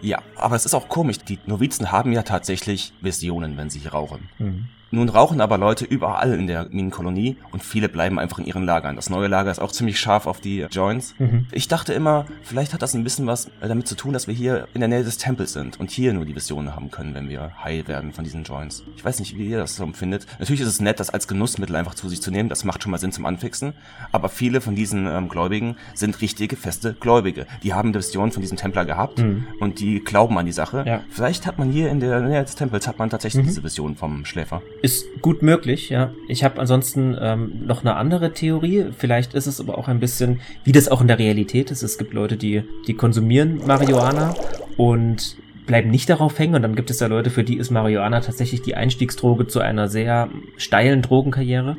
Ja, aber es ist auch komisch. Die Novizen haben ja tatsächlich Visionen, wenn sie hier rauchen. Mhm. Nun rauchen aber Leute überall in der Minenkolonie und viele bleiben einfach in ihren Lagern. Das neue Lager ist auch ziemlich scharf auf die Joints. Mhm. Ich dachte immer, vielleicht hat das ein bisschen was damit zu tun, dass wir hier in der Nähe des Tempels sind und hier nur die Visionen haben können, wenn wir heil werden von diesen Joints. Ich weiß nicht, wie ihr das so empfindet. Natürlich ist es nett, das als Genussmittel einfach zu sich zu nehmen. Das macht schon mal Sinn zum Anfixen. Aber viele von diesen ähm, Gläubigen sind richtige, feste Gläubige. Die haben die Vision von diesem Templer gehabt mhm. und die glauben an die Sache. Ja. Vielleicht hat man hier in der Nähe des Tempels hat man tatsächlich mhm. diese Vision vom Schläfer. Ist gut möglich, ja. Ich habe ansonsten ähm, noch eine andere Theorie. Vielleicht ist es aber auch ein bisschen, wie das auch in der Realität ist. Es gibt Leute, die, die konsumieren Marihuana und bleiben nicht darauf hängen. Und dann gibt es ja Leute, für die ist Marihuana tatsächlich die Einstiegsdroge zu einer sehr steilen Drogenkarriere.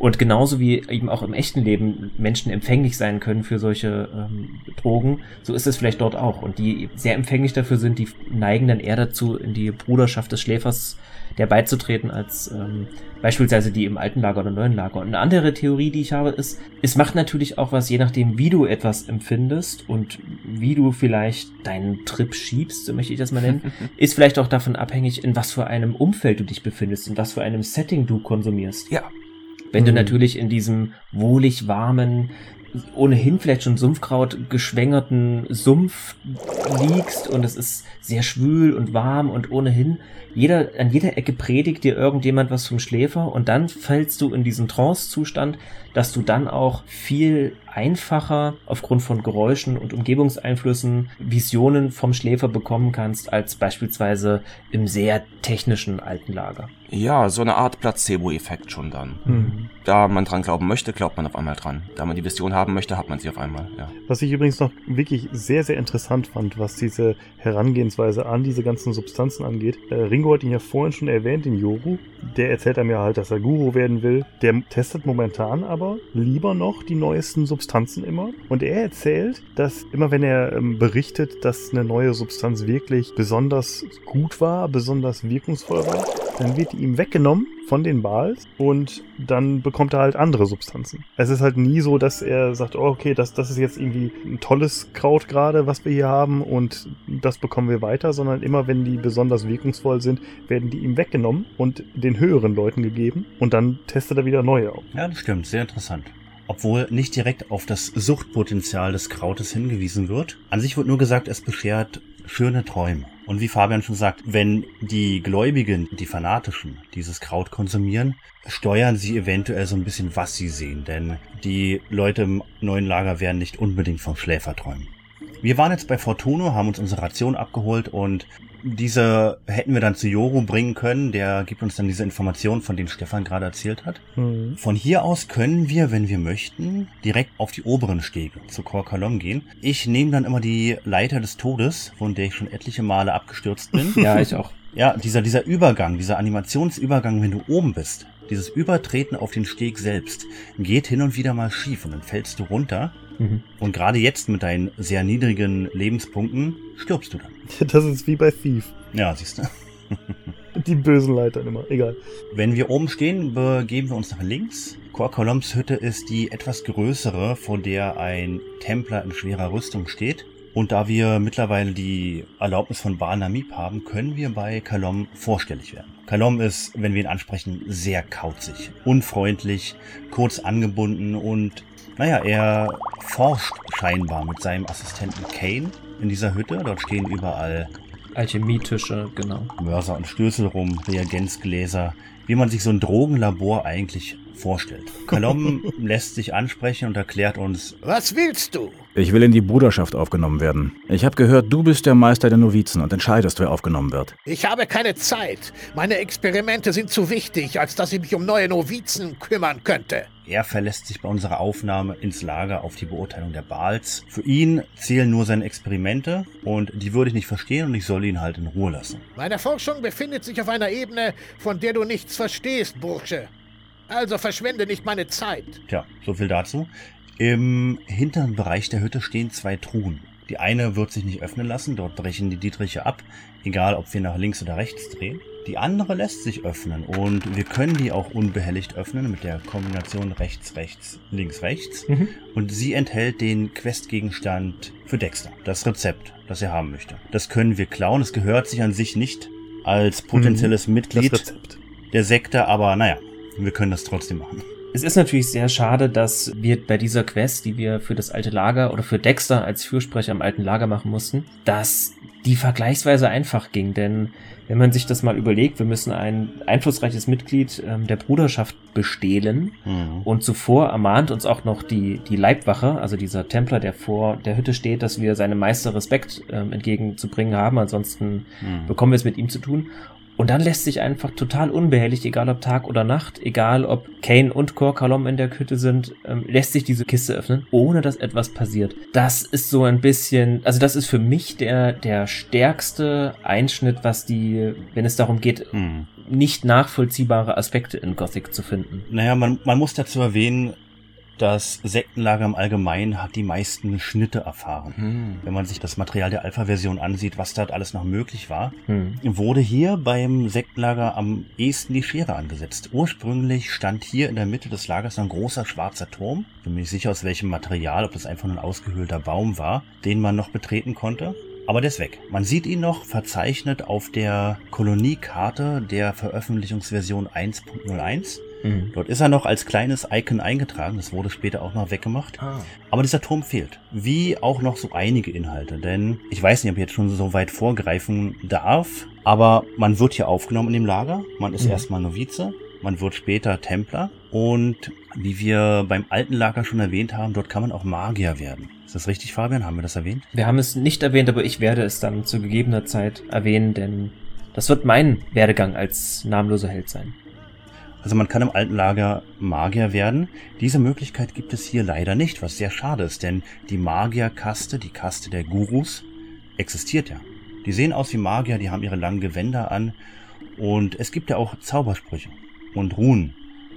Und genauso wie eben auch im echten Leben Menschen empfänglich sein können für solche ähm, Drogen, so ist es vielleicht dort auch. Und die sehr empfänglich dafür sind, die neigen dann eher dazu, in die Bruderschaft des Schläfers der beizutreten, als ähm, beispielsweise die im alten Lager oder neuen Lager. Und eine andere Theorie, die ich habe, ist, es macht natürlich auch was, je nachdem, wie du etwas empfindest und wie du vielleicht deinen Trip schiebst, so möchte ich das mal nennen, ist vielleicht auch davon abhängig, in was für einem Umfeld du dich befindest, in was für einem Setting du konsumierst. Ja. Wenn du natürlich in diesem wohlig warmen, ohnehin vielleicht schon Sumpfkraut geschwängerten Sumpf liegst und es ist sehr schwül und warm und ohnehin jeder an jeder Ecke predigt dir irgendjemand was vom Schläfer und dann fällst du in diesen Trance-Zustand, dass du dann auch viel einfacher aufgrund von Geräuschen und Umgebungseinflüssen Visionen vom Schläfer bekommen kannst, als beispielsweise im sehr technischen alten Lager. Ja, so eine Art Placebo-Effekt schon dann. Mhm. Da man dran glauben möchte, glaubt man auf einmal dran. Da man die Vision haben möchte, hat man sie auf einmal, ja. Was ich übrigens noch wirklich sehr, sehr interessant fand, was diese Herangehensweise an diese ganzen Substanzen angeht. Ringo hat ihn ja vorhin schon erwähnt, den Yoru. Der erzählt einem ja halt, dass er Guru werden will. Der testet momentan aber lieber noch die neuesten Substanzen. Substanzen immer. Und er erzählt, dass immer wenn er ähm, berichtet, dass eine neue Substanz wirklich besonders gut war, besonders wirkungsvoll war, dann wird die ihm weggenommen von den Baals und dann bekommt er halt andere Substanzen. Es ist halt nie so, dass er sagt, oh, okay, das, das ist jetzt irgendwie ein tolles Kraut gerade, was wir hier haben und das bekommen wir weiter, sondern immer wenn die besonders wirkungsvoll sind, werden die ihm weggenommen und den höheren Leuten gegeben und dann testet er wieder neue auf. Ja, das stimmt. Sehr interessant. Obwohl nicht direkt auf das Suchtpotenzial des Krautes hingewiesen wird. An sich wird nur gesagt, es beschert schöne Träume. Und wie Fabian schon sagt, wenn die Gläubigen, die Fanatischen, dieses Kraut konsumieren, steuern sie eventuell so ein bisschen, was sie sehen. Denn die Leute im neuen Lager werden nicht unbedingt vom Schläfer träumen. Wir waren jetzt bei Fortuno, haben uns unsere Ration abgeholt und diese hätten wir dann zu Yoru bringen können. Der gibt uns dann diese Informationen, von denen Stefan gerade erzählt hat. Mhm. Von hier aus können wir, wenn wir möchten, direkt auf die oberen Stege zu Kor Kalom gehen. Ich nehme dann immer die Leiter des Todes, von der ich schon etliche Male abgestürzt bin. Ja, ich auch. Ja, dieser, dieser Übergang, dieser Animationsübergang, wenn du oben bist, dieses Übertreten auf den Steg selbst, geht hin und wieder mal schief und dann fällst du runter. Mhm. Und gerade jetzt mit deinen sehr niedrigen Lebenspunkten stirbst du dann. Das ist wie bei Thief. Ja, siehst du. Die bösen Leitern immer, egal. Wenn wir oben stehen, begeben wir uns nach links. Kor Kaloms Hütte ist die etwas größere, vor der ein Templer in schwerer Rüstung steht. Und da wir mittlerweile die Erlaubnis von Baal Namib haben, können wir bei Kalom vorstellig werden. Kalom ist, wenn wir ihn ansprechen, sehr kauzig, unfreundlich, kurz angebunden und naja, er forscht scheinbar mit seinem Assistenten Kane in dieser Hütte. Dort stehen überall Alchemietische, genau. Mörser und Stößel rum, Reagenzgläser, wie man sich so ein Drogenlabor eigentlich vorstellt. Kalom lässt sich ansprechen und erklärt uns: Was willst du? Ich will in die Bruderschaft aufgenommen werden. Ich habe gehört, du bist der Meister der Novizen und entscheidest, wer aufgenommen wird. Ich habe keine Zeit. Meine Experimente sind zu wichtig, als dass ich mich um neue Novizen kümmern könnte. Er verlässt sich bei unserer Aufnahme ins Lager auf die Beurteilung der Baals. Für ihn zählen nur seine Experimente und die würde ich nicht verstehen und ich soll ihn halt in Ruhe lassen. Meine Forschung befindet sich auf einer Ebene, von der du nichts verstehst, Bursche. Also verschwende nicht meine Zeit. Tja, so viel dazu. Im hinteren Bereich der Hütte stehen zwei Truhen. Die eine wird sich nicht öffnen lassen, dort brechen die Dietriche ab, egal ob wir nach links oder rechts drehen. Die andere lässt sich öffnen und wir können die auch unbehelligt öffnen mit der Kombination rechts, rechts, links, rechts. Mhm. Und sie enthält den Questgegenstand für Dexter, das Rezept, das er haben möchte. Das können wir klauen, es gehört sich an sich nicht als potenzielles mhm. Mitglied der Sekte, aber naja, wir können das trotzdem machen. Es ist natürlich sehr schade, dass wir bei dieser Quest, die wir für das alte Lager oder für Dexter als Fürsprecher im alten Lager machen mussten, dass die vergleichsweise einfach ging. Denn wenn man sich das mal überlegt, wir müssen ein einflussreiches Mitglied ähm, der Bruderschaft bestehlen. Mhm. Und zuvor ermahnt uns auch noch die die Leibwache, also dieser Templer, der vor der Hütte steht, dass wir seinem Meister Respekt ähm, entgegenzubringen haben. Ansonsten mhm. bekommen wir es mit ihm zu tun. Und dann lässt sich einfach total unbehelligt, egal ob Tag oder Nacht, egal ob Kane und Kor Kalom in der Hütte sind, ähm, lässt sich diese Kiste öffnen, ohne dass etwas passiert. Das ist so ein bisschen, also das ist für mich der der stärkste Einschnitt, was die, wenn es darum geht, hm. nicht nachvollziehbare Aspekte in Gothic zu finden. Naja, man, man muss dazu erwähnen, das Sektenlager im Allgemeinen hat die meisten Schnitte erfahren. Hm. Wenn man sich das Material der Alpha-Version ansieht, was dort alles noch möglich war, hm. wurde hier beim Sektenlager am ehesten die Schere angesetzt. Ursprünglich stand hier in der Mitte des Lagers noch ein großer schwarzer Turm. Bin mir nicht sicher, aus welchem Material, ob das einfach nur ein ausgehöhlter Baum war, den man noch betreten konnte. Aber der ist weg. Man sieht ihn noch verzeichnet auf der Koloniekarte der Veröffentlichungsversion eins Punkt null eins. Mhm. Dort ist er noch als kleines Icon eingetragen, das wurde später auch mal weggemacht. Ah. Aber dieser Turm fehlt, wie auch noch so einige Inhalte, denn ich weiß nicht, ob ich jetzt schon so weit vorgreifen darf, aber man wird hier aufgenommen in dem Lager, man ist mhm. erstmal Novize, man wird später Templer und wie wir beim alten Lager schon erwähnt haben, dort kann man auch Magier werden. Ist das richtig, Fabian? Haben wir das erwähnt? Wir haben es nicht erwähnt, aber ich werde es dann zu gegebener Zeit erwähnen, denn das wird mein Werdegang als namenloser Held sein. Also man kann im alten Lager Magier werden. Diese Möglichkeit gibt es hier leider nicht, was sehr schade ist, denn die Magierkaste, die Kaste der Gurus, existiert ja. Die sehen aus wie Magier, die haben ihre langen Gewänder an und es gibt ja auch Zaubersprüche und Runen,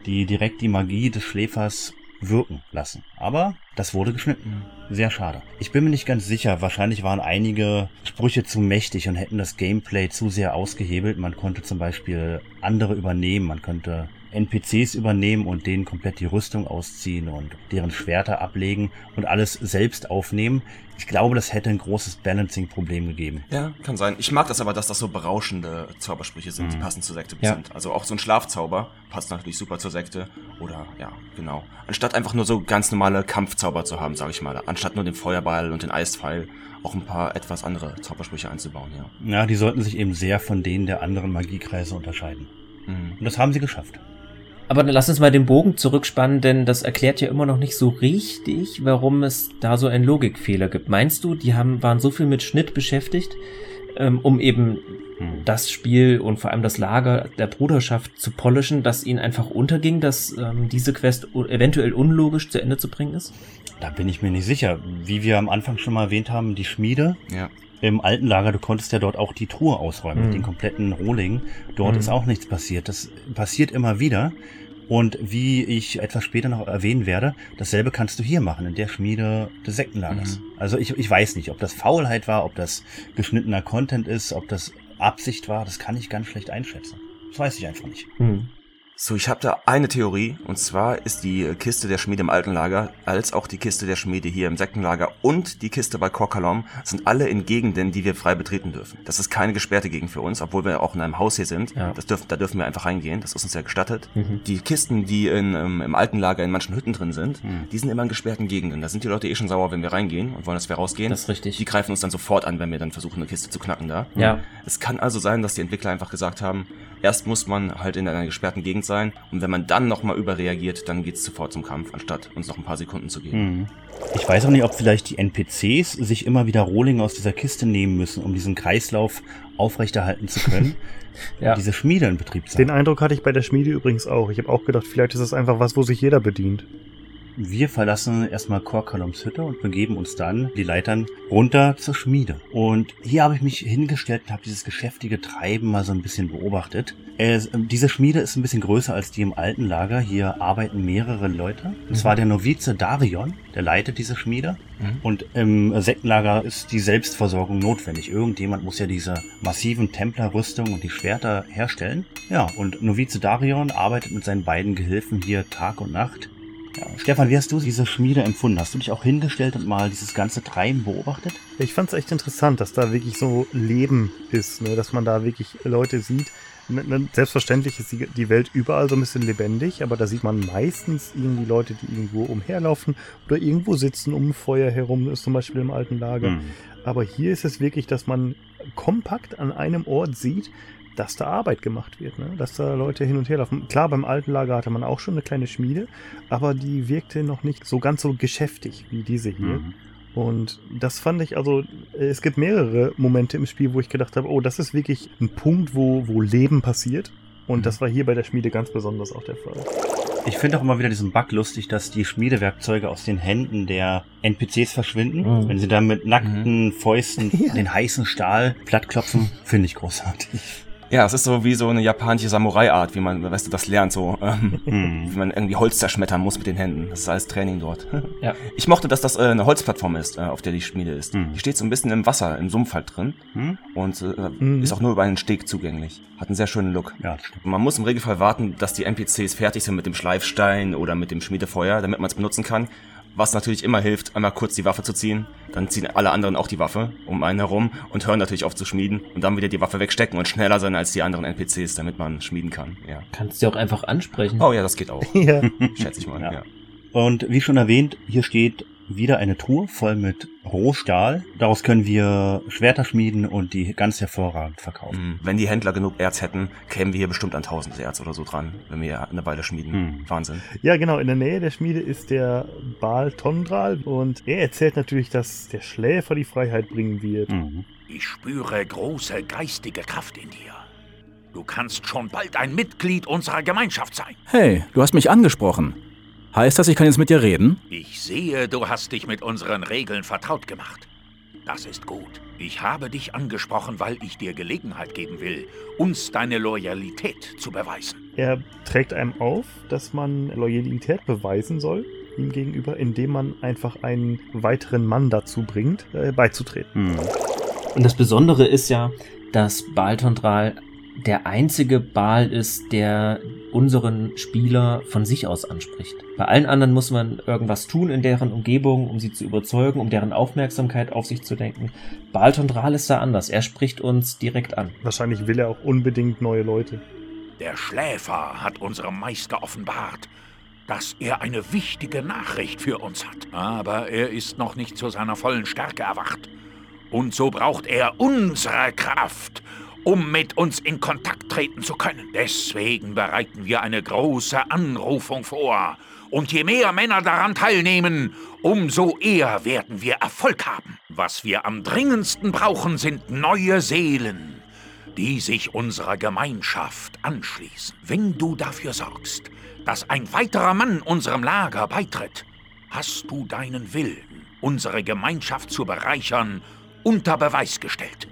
die direkt die Magie des Schläfers wirken lassen. Aber das wurde geschnitten. Sehr schade. Ich bin mir nicht ganz sicher. Wahrscheinlich waren einige Sprüche zu mächtig und hätten das Gameplay zu sehr ausgehebelt. Man konnte zum Beispiel andere übernehmen. Man könnte N P Cs übernehmen und denen komplett die Rüstung ausziehen und deren Schwerter ablegen und alles selbst aufnehmen. Ich glaube, das hätte ein großes Balancing-Problem gegeben. Ja, kann sein. Ich mag das aber, dass das so berauschende Zaubersprüche sind, die mhm. passend zur Sekte ja. sind. Also auch so ein Schlafzauber passt natürlich super zur Sekte. Oder, ja, genau. Anstatt einfach nur so ganz normale Kampfzauber zu haben, sage ich mal. Anstatt nur den Feuerball und den Eispfeil auch ein paar etwas andere Zaubersprüche einzubauen, ja. Ja, die sollten sich eben sehr von denen der anderen Magiekreise unterscheiden. Mhm. Und das haben sie geschafft. Aber dann lass uns mal den Bogen zurückspannen, denn das erklärt ja immer noch nicht so richtig, warum es da so einen Logikfehler gibt. Meinst du, die haben waren so viel mit Schnitt beschäftigt, ähm, um eben hm. das Spiel und vor allem das Lager der Bruderschaft zu polischen, dass ihnen einfach unterging, dass ähm, diese Quest eventuell unlogisch zu Ende zu bringen ist? Da bin ich mir nicht sicher. Wie wir am Anfang schon mal erwähnt haben, die Schmiede. Ja. Im alten Lager, du konntest ja dort auch die Truhe ausräumen, mhm. den kompletten Rohling. Dort mhm. ist auch nichts passiert. Das passiert immer wieder. Und wie ich etwas später noch erwähnen werde, dasselbe kannst du hier machen, in der Schmiede des Sektenlagers. Mhm. Also ich, ich weiß nicht, ob das Faulheit war, ob das geschnittener Content ist, ob das Absicht war. Das kann ich ganz schlecht einschätzen. Das weiß ich einfach nicht. Mhm. So, ich habe da eine Theorie, und zwar ist die Kiste der Schmiede im alten Lager, als auch die Kiste der Schmiede hier im sekten Lager und die Kiste bei Kor Kalom sind alle in Gegenden, die wir frei betreten dürfen. Das ist keine gesperrte Gegend für uns, obwohl wir auch in einem Haus hier sind. Ja. Das dürfen, da dürfen wir einfach reingehen, das ist uns ja gestattet. Mhm. Die Kisten, die in, um, im alten Lager in manchen Hütten drin sind, mhm. die sind immer in gesperrten Gegenden. Da sind die Leute eh schon sauer, wenn wir reingehen und wollen, dass wir rausgehen. Das ist richtig. Die greifen uns dann sofort an, wenn wir dann versuchen, eine Kiste zu knacken da. Ja. Es kann also sein, dass die Entwickler einfach gesagt haben, erst muss man halt in einer gesperrten Gegend sein. Und wenn man dann nochmal überreagiert, dann geht es sofort zum Kampf, anstatt uns noch ein paar Sekunden zu geben. Ich weiß auch nicht, ob vielleicht die N P Cs sich immer wieder Rohlinge aus dieser Kiste nehmen müssen, um diesen Kreislauf aufrechterhalten zu können. Ja. Diese Schmiede in Betrieb sein. Den Eindruck hatte ich bei der Schmiede übrigens auch. Ich habe auch gedacht, vielleicht ist das einfach was, wo sich jeder bedient. Wir verlassen erstmal Kor Kaloms Hütte und begeben uns dann die Leitern runter zur Schmiede. Und hier habe ich mich hingestellt und habe dieses geschäftige Treiben mal so ein bisschen beobachtet. Es, diese Schmiede ist ein bisschen größer als die im alten Lager. Hier arbeiten mehrere Leute. Und mhm. zwar der Novize Darion, der leitet diese Schmiede. Mhm. Und im Sektenlager ist die Selbstversorgung notwendig. Irgendjemand muss ja diese massiven Templerrüstungen und die Schwerter herstellen. Ja, und Novize Darion arbeitet mit seinen beiden Gehilfen hier Tag und Nacht. Ja. Stefan, wie hast du diese Schmiede empfunden? Hast du dich auch hingestellt und mal dieses ganze Treiben beobachtet? Ich fand es echt interessant, dass da wirklich so Leben ist, ne? Dass man da wirklich Leute sieht. Selbstverständlich ist die Welt überall so ein bisschen lebendig, aber da sieht man meistens irgendwie Leute, die irgendwo umherlaufen oder irgendwo sitzen um ein Feuer herum, ist zum Beispiel im alten Lager. Hm. Aber hier ist es wirklich, dass man kompakt an einem Ort sieht, dass da Arbeit gemacht wird, ne? Dass da Leute hin und her laufen. Klar, beim alten Lager hatte man auch schon eine kleine Schmiede, aber die wirkte noch nicht so ganz so geschäftig wie diese hier. Mhm. Und das fand ich, also es gibt mehrere Momente im Spiel, wo ich gedacht habe, oh, das ist wirklich ein Punkt, wo, wo Leben passiert. Und mhm. das war hier bei der Schmiede ganz besonders auch der Fall. Ich finde auch immer wieder diesen Bug lustig, dass die Schmiedewerkzeuge aus den Händen der N P Cs verschwinden. Mhm. Wenn sie dann mit nackten mhm. Fäusten ja. den heißen Stahl plattklopfen, finde ich großartig. Ja, es ist so wie so eine japanische Samurai-Art, wie man, weißt du, das lernt so, ähm, mm. wie man irgendwie Holz zerschmettern muss mit den Händen. Das ist alles Training dort. Ja. Ich mochte, dass das äh, eine Holzplattform ist, äh, auf der die Schmiede ist. Mm. Die steht so ein bisschen im Wasser, im Sumpf halt drin mm. und äh, mm. ist auch nur über einen Steg zugänglich. Hat einen sehr schönen Look. Ja, man muss im Regelfall warten, dass die N P Cs fertig sind mit dem Schleifstein oder mit dem Schmiedefeuer, damit man es benutzen kann. Was natürlich immer hilft, einmal kurz die Waffe zu ziehen, dann ziehen alle anderen auch die Waffe um einen herum und hören natürlich auf zu schmieden und dann wieder die Waffe wegstecken und schneller sein als die anderen N P Cs, damit man schmieden kann. Ja. Kannst du auch einfach ansprechen. Oh ja, das geht auch. Ja. Schätze ich mal. Ja. Ja. Und wie schon erwähnt, hier steht wieder eine Truhe voll mit Rohstahl. Daraus können wir Schwerter schmieden und die ganz hervorragend verkaufen. Wenn die Händler genug Erz hätten, kämen wir hier bestimmt an tausend Erz oder so dran, wenn wir eine Weile schmieden. Hm. Wahnsinn. Ja, genau. In der Nähe der Schmiede ist der Baal Tondral und er erzählt natürlich, dass der Schläfer die Freiheit bringen wird. Mhm. Ich spüre große geistige Kraft in dir. Du kannst schon bald ein Mitglied unserer Gemeinschaft sein. Hey, du hast mich angesprochen. Heißt das, ich kann jetzt mit dir reden? Ich sehe, du hast dich mit unseren Regeln vertraut gemacht. Das ist gut. Ich habe dich angesprochen, weil ich dir Gelegenheit geben will, uns deine Loyalität zu beweisen. Er trägt einem auf, dass man Loyalität beweisen soll, ihm gegenüber, indem man einfach einen weiteren Mann dazu bringt, äh, beizutreten. Hm. Und das Besondere ist ja, dass Baal Tondral der einzige Baal ist, der unseren Spieler von sich aus anspricht. Bei allen anderen muss man irgendwas tun in deren Umgebung, um sie zu überzeugen, um deren Aufmerksamkeit auf sich zu lenken. Baal Tondral ist da anders. Er spricht uns direkt an. Wahrscheinlich will er auch unbedingt neue Leute. Der Schläfer hat unserem Meister offenbart, dass er eine wichtige Nachricht für uns hat. Aber er ist noch nicht zu seiner vollen Stärke erwacht. Und so braucht er unsere Kraft, um mit uns in Kontakt treten zu können. Deswegen bereiten wir eine große Anrufung vor. Und je mehr Männer daran teilnehmen, umso eher werden wir Erfolg haben. Was wir am dringendsten brauchen, sind neue Seelen, die sich unserer Gemeinschaft anschließen. Wenn du dafür sorgst, dass ein weiterer Mann unserem Lager beitritt, hast du deinen Willen, unsere Gemeinschaft zu bereichern, unter Beweis gestellt.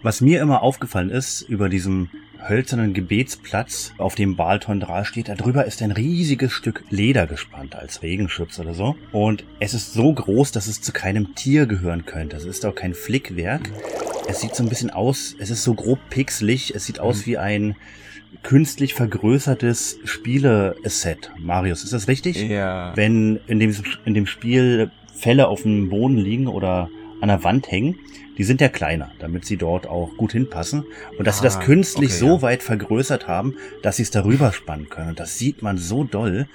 Was mir immer aufgefallen ist, über diesem hölzernen Gebetsplatz, auf dem Baal Tondral steht, darüber ist ein riesiges Stück Leder gespannt, als Regenschutz oder so. Und es ist so groß, dass es zu keinem Tier gehören könnte. Es ist auch kein Flickwerk. Es sieht so ein bisschen aus, es ist so grob pixelig, es sieht aus mhm. wie ein künstlich vergrößertes Spiele-Set. Marius, ist das richtig? Ja. Wenn in dem, in dem Spiel Fälle auf dem Boden liegen oder an der Wand hängen, die sind ja kleiner, damit sie dort auch gut hinpassen. Und dass ah, sie das künstlich okay, so ja. weit vergrößert haben, dass sie es darüber spannen können. Und das sieht man so doll,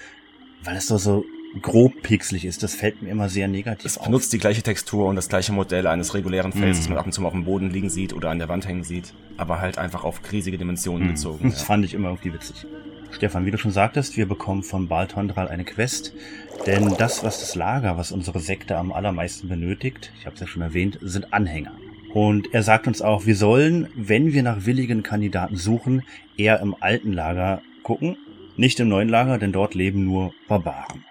weil es doch so grob pixelig ist. Das fällt mir immer sehr negativ es auf. Es benutzt die gleiche Textur und das gleiche Modell eines regulären Fells, mm. das man ab und zu mal auf dem Boden liegen sieht oder an der Wand hängen sieht, aber halt einfach auf riesige Dimensionen mm. bezogen. Das ja. fand ich immer irgendwie witzig. Stefan, wie du schon sagtest, wir bekommen von Baal Tondral eine Quest, denn das, was das Lager, was unsere Sekte am allermeisten benötigt, ich habe es ja schon erwähnt, sind Anhänger. Und er sagt uns auch, wir sollen, wenn wir nach willigen Kandidaten suchen, eher im alten Lager gucken, nicht im neuen Lager, denn dort leben nur Barbaren.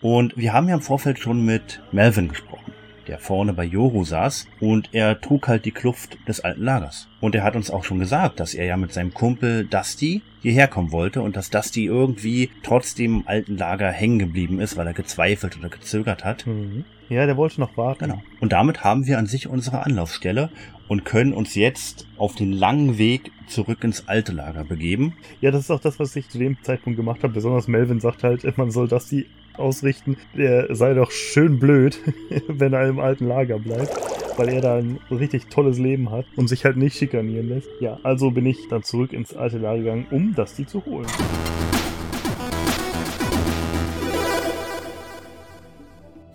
Und wir haben ja im Vorfeld schon mit Melvin gesprochen, der vorne bei Yoru saß, und er trug halt die Kluft des alten Lagers. Und er hat uns auch schon gesagt, dass er ja mit seinem Kumpel Dusty hierher kommen wollte und dass Dusty irgendwie trotzdem im alten Lager hängen geblieben ist, weil er gezweifelt oder gezögert hat. Mhm. Ja, der wollte noch warten. Genau. Und damit haben wir an sich unsere Anlaufstelle und können uns jetzt auf den langen Weg zurück ins alte Lager begeben. Ja, das ist auch das, was ich zu dem Zeitpunkt gemacht habe. Besonders Melvin sagt halt, man soll Dusty ausrichten, der sei doch schön blöd, wenn er im alten Lager bleibt, weil er da ein richtig tolles Leben hat und sich halt nicht schikanieren lässt. Ja, also bin ich dann zurück ins alte Lager gegangen, um Dusty zu holen.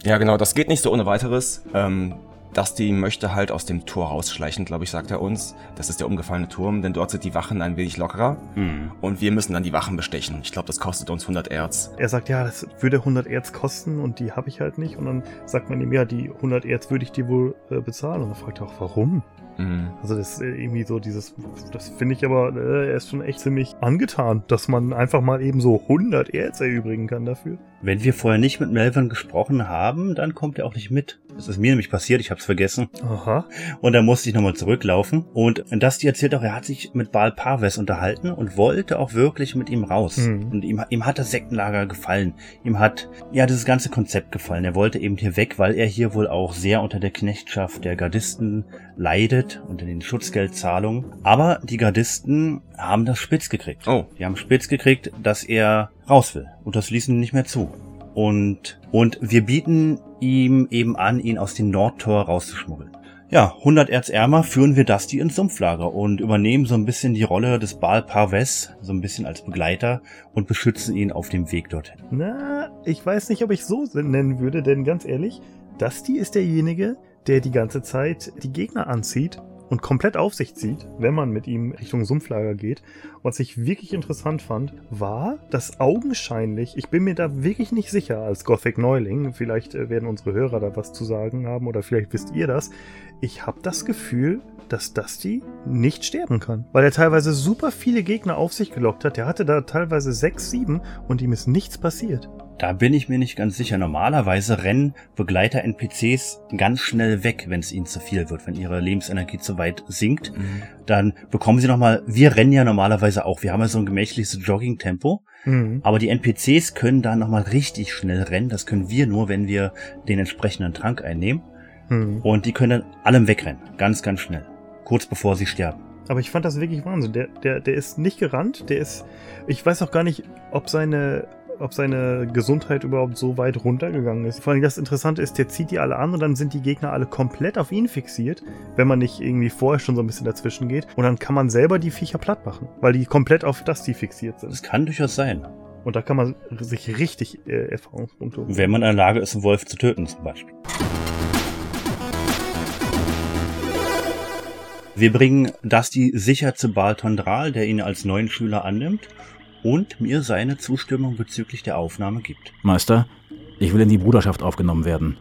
Ja, genau, das geht nicht so ohne weiteres. Ähm, Dusty möchte halt aus dem Tor rausschleichen, glaube ich, sagt er uns. Das ist der umgefallene Turm, denn dort sind die Wachen ein wenig lockerer. Mhm. Und wir müssen dann die Wachen bestechen. Ich glaube, das kostet uns hundert Erz. Er sagt, ja, das würde hundert Erz kosten und die habe ich halt nicht. Und dann sagt man ihm, ja, die hundert Erz würde ich dir wohl äh, bezahlen. Und dann fragt er auch, warum? Mhm. Also das ist irgendwie so dieses, das finde ich aber, äh, er ist schon echt ziemlich angetan, dass man einfach mal eben so hundert Erz erübrigen kann dafür. Wenn wir vorher nicht mit Melvin gesprochen haben, dann kommt er auch nicht mit. Das ist mir nämlich passiert, ich hab's vergessen. Aha. Und dann musste ich nochmal zurücklaufen. Und Dusty erzählt auch, er hat sich mit Baal Parves unterhalten und wollte auch wirklich mit ihm raus. Mhm. Und ihm, ihm hat das Sektenlager gefallen. Ihm hat, ja, dieses ganze Konzept gefallen. Er wollte eben hier weg, weil er hier wohl auch sehr unter der Knechtschaft der Gardisten leidet, unter den Schutzgeldzahlungen. Aber die Gardisten haben das spitz gekriegt. Oh. Die haben spitz gekriegt, dass er raus will. Und das ließen ihn nicht mehr zu. Und, und wir bieten ihm eben an, ihn aus dem Nordtor rauszuschmuggeln. Ja, hundert Erz ärmer führen wir Dusty ins Sumpflager und übernehmen so ein bisschen die Rolle des Baal Parves, so ein bisschen als Begleiter und beschützen ihn auf dem Weg dorthin. Na, ich weiß nicht, ob ich so nennen würde, denn ganz ehrlich, Dusty ist derjenige, der die ganze Zeit die Gegner anzieht und komplett auf sich zieht, wenn man mit ihm Richtung Sumpflager geht. Was ich wirklich interessant fand, war, dass augenscheinlich, ich bin mir da wirklich nicht sicher als Gothic-Neuling, vielleicht werden unsere Hörer da was zu sagen haben oder vielleicht wisst ihr das, ich habe das Gefühl, dass Dusty nicht sterben kann, weil er teilweise super viele Gegner auf sich gelockt hat. Der hatte da teilweise sechs, sieben und ihm ist nichts passiert. Da bin ich mir nicht ganz sicher. Normalerweise rennen Begleiter-N P Cs ganz schnell weg, wenn es ihnen zu viel wird, wenn ihre Lebensenergie zu weit sinkt. Mhm. Dann bekommen sie nochmal, wir rennen ja normalerweise auch, wir haben ja so ein gemächliches Jogging-Tempo, mhm. aber die N P Cs können da nochmal richtig schnell rennen. Das können wir nur, wenn wir den entsprechenden Trank einnehmen. Mhm. Und die können dann allem wegrennen, ganz, ganz schnell, kurz bevor sie sterben. Aber ich fand das wirklich Wahnsinn. Der, der, der ist nicht gerannt, der ist, ich weiß auch gar nicht, ob seine... ob seine Gesundheit überhaupt so weit runtergegangen ist. Vor allem das Interessante ist, der zieht die alle an und dann sind die Gegner alle komplett auf ihn fixiert, wenn man nicht irgendwie vorher schon so ein bisschen dazwischen geht. Und dann kann man selber die Viecher platt machen, weil die komplett auf das die fixiert sind. Das kann durchaus sein. Und da kann man sich richtig äh, Erfahrungspunkte holen. Wenn man in der Lage ist, einen Wolf zu töten zum Beispiel. Wir bringen Dusty sicher zu Baal Tondral, der ihn als neuen Schüler annimmt und mir seine Zustimmung bezüglich der Aufnahme gibt. Meister, ich will in die Bruderschaft aufgenommen werden.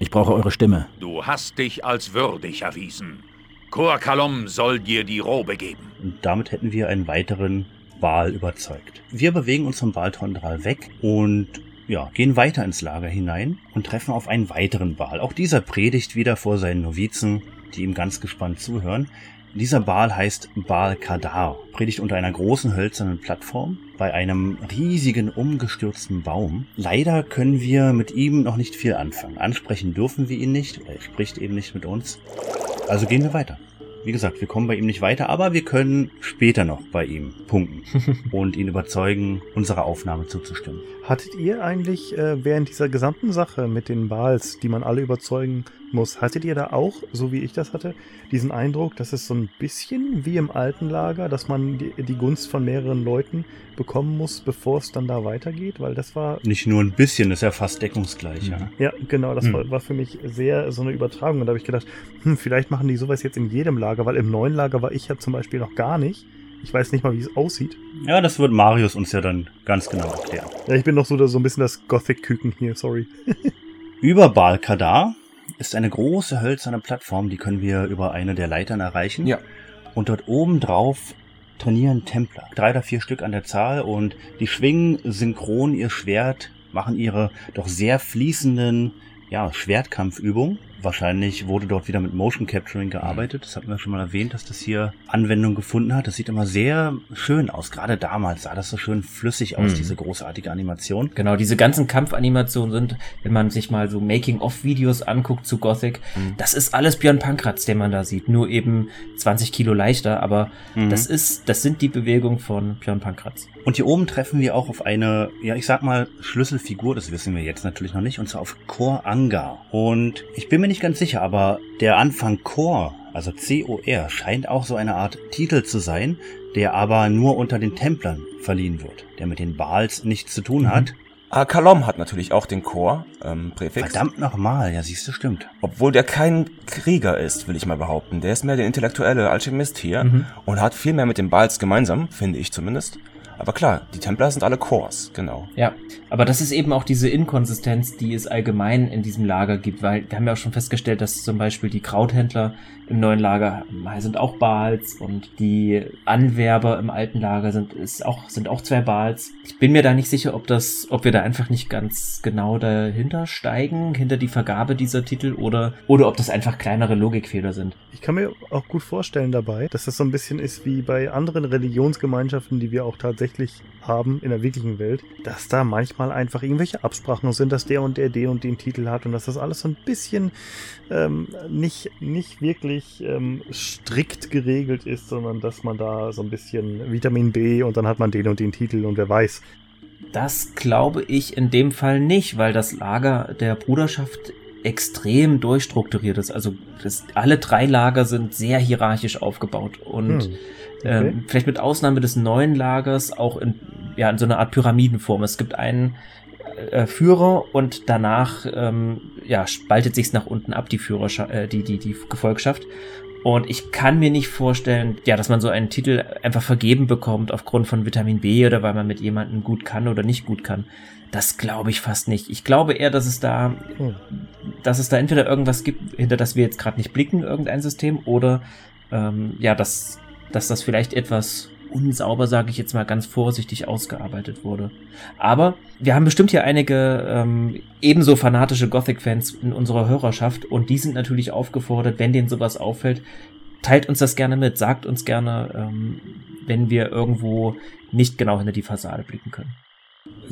Ich brauche eure Stimme. Du hast dich als würdig erwiesen. Kor Kalom soll dir die Robe geben. Und damit hätten wir einen weiteren Baal überzeugt. Wir bewegen uns vom Baal Tondral weg und ja, gehen weiter ins Lager hinein und treffen auf einen weiteren Baal. Auch dieser predigt wieder vor seinen Novizen, die ihm ganz gespannt zuhören. Dieser Baal heißt Baal Kadar, predigt unter einer großen hölzernen Plattform bei einem riesigen umgestürzten Baum. Leider können wir mit ihm noch nicht viel anfangen. Ansprechen dürfen wir ihn nicht, er spricht eben nicht mit uns. Also gehen wir weiter. Wie gesagt, wir kommen bei ihm nicht weiter, aber wir können später noch bei ihm punkten und ihn überzeugen, unserer Aufnahme zuzustimmen. Hattet ihr eigentlich äh, während dieser gesamten Sache mit den Baals, die man alle überzeugen muss, hattet ihr da auch, so wie ich das hatte, diesen Eindruck, dass es so ein bisschen wie im alten Lager, dass man die, die Gunst von mehreren Leuten bekommen muss, bevor es dann da weitergeht? Weil das war... Nicht nur ein bisschen, das ist ja fast deckungsgleich. Mhm. Ja. ja, genau, das mhm. war, war für mich sehr so eine Übertragung. Und da habe ich gedacht, hm, vielleicht machen die sowas jetzt in jedem Lager. Weil im neuen Lager war ich ja zum Beispiel noch gar nicht. Ich weiß nicht mal, wie es aussieht. Ja, das wird Marius uns ja dann ganz genau erklären. Ja, ich bin noch so, so ein bisschen das Gothic-Küken hier, sorry. Über Baal Kadar ist eine große hölzerne Plattform, die können wir über eine der Leitern erreichen. Ja. Und dort oben drauf trainieren Templer. Drei oder vier Stück an der Zahl und die schwingen synchron ihr Schwert, machen ihre doch sehr fließenden ja, Schwertkampfübungen. Wahrscheinlich wurde dort wieder mit Motion Capturing gearbeitet. Das hatten wir schon mal erwähnt, dass das hier Anwendung gefunden hat. Das sieht immer sehr schön aus. Gerade damals sah das so schön flüssig aus, mhm. diese großartige Animation. Genau, diese ganzen Kampfanimationen sind, wenn man sich mal so Making-of-Videos anguckt zu Gothic, mhm. das ist alles Björn Pankratz, den man da sieht. Nur eben zwanzig Kilo leichter, aber mhm. das ist, das sind die Bewegungen von Björn Pankratz. Und hier oben treffen wir auch auf eine, ja, ich sag mal, Schlüsselfigur, das wissen wir jetzt natürlich noch nicht, und zwar auf Kor Angar. Und ich bin mir nicht ganz sicher, aber der Anfang Kor, also C O R, scheint auch so eine Art Titel zu sein, der aber nur unter den Templern verliehen wird, der mit den Baals nichts zu tun hat. Mhm. Ah, Kalom hat natürlich auch den Kor, ähm, Präfix. Verdammt nochmal, ja siehst du, stimmt. Obwohl der kein Krieger ist, will ich mal behaupten. Der ist mehr der intellektuelle Alchemist hier mhm. und hat viel mehr mit den Baals gemeinsam, finde ich zumindest. Aber klar, die Templer sind alle Kors, genau. Ja, aber das ist eben auch diese Inkonsistenz, die es allgemein in diesem Lager gibt, weil wir haben ja auch schon festgestellt, dass zum Beispiel die Krauthändler im neuen Lager sind auch Baals und die Anwerber im alten Lager sind ist auch sind auch zwei Baals. Ich bin mir da nicht sicher, ob das, ob wir da einfach nicht ganz genau dahinter steigen, hinter die Vergabe dieser Titel oder oder ob das einfach kleinere Logikfehler sind. Ich kann mir auch gut vorstellen dabei, dass das so ein bisschen ist wie bei anderen Religionsgemeinschaften, die wir auch tatsächlich haben in der wirklichen Welt, dass da manchmal einfach irgendwelche Absprachen sind, dass der und der den und den Titel hat und dass das alles so ein bisschen ähm, nicht, nicht wirklich ähm, strikt geregelt ist, sondern dass man da so ein bisschen Vitamin B und dann hat man den und den Titel und wer weiß. Das glaube ich in dem Fall nicht, weil das Lager der Bruderschaft extrem durchstrukturiert ist. Also das, alle drei Lager sind sehr hierarchisch aufgebaut und hm. Okay. Ähm, vielleicht mit Ausnahme des neuen Lagers auch in, ja, in so einer Art Pyramidenform. Es gibt einen äh, Führer und danach ähm, ja, spaltet sich es nach unten ab, die Führerschaft, äh, die, die, die Gefolgschaft. Und ich kann mir nicht vorstellen, ja, dass man so einen Titel einfach vergeben bekommt aufgrund von Vitamin B oder weil man mit jemandem gut kann oder nicht gut kann. Das glaube ich fast nicht. Ich glaube eher, dass es da, hm. dass es da entweder irgendwas gibt, hinter das wir jetzt gerade nicht blicken, irgendein System, oder ähm, ja, dass dass das vielleicht etwas unsauber, sage ich jetzt mal ganz vorsichtig, ausgearbeitet wurde. Aber wir haben bestimmt hier einige ähm, ebenso fanatische Gothic-Fans in unserer Hörerschaft und die sind natürlich aufgefordert, wenn denen sowas auffällt, teilt uns das gerne mit, sagt uns gerne, ähm, wenn wir irgendwo nicht genau hinter die Fassade blicken können.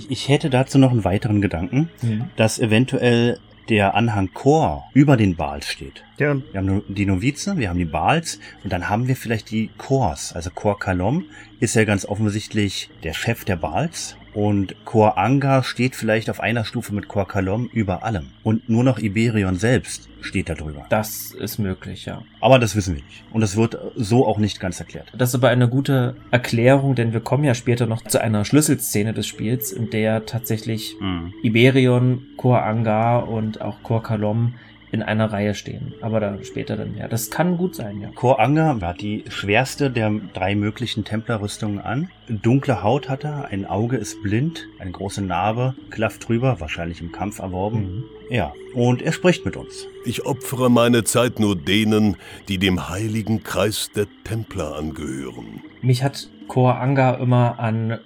Ich hätte dazu noch einen weiteren Gedanken, ja. dass eventuell der Anhang Kor über den Baals steht. Ja. Wir haben die Novize, wir haben die Baals und dann haben wir vielleicht die Kors. Also Kor Kalom ist ja ganz offensichtlich der Chef der Baals und Kor Angar steht vielleicht auf einer Stufe mit Kor Kalom über allem. Und nur noch Iberion selbst steht da drüber. Das ist möglich, ja. Aber das wissen wir nicht. Und das wird so auch nicht ganz erklärt. Das ist aber eine gute Erklärung, denn wir kommen ja später noch zu einer Schlüsselszene des Spiels, in der tatsächlich mhm. Iberion, Kor Angar und auch Kor Kalom in einer Reihe stehen. Aber dann später dann mehr. Das kann gut sein, ja. Kor Angar hat die schwerste der drei möglichen Templerrüstungen an. Dunkle Haut hat er, ein Auge ist blind, eine große Narbe, Klaff drüber, wahrscheinlich im Kampf erworben. Mhm. Ja, und er spricht mit uns. Ich opfere meine Zeit nur denen, die dem heiligen Kreis der Templer angehören. Mich hat Kor Angar immer an...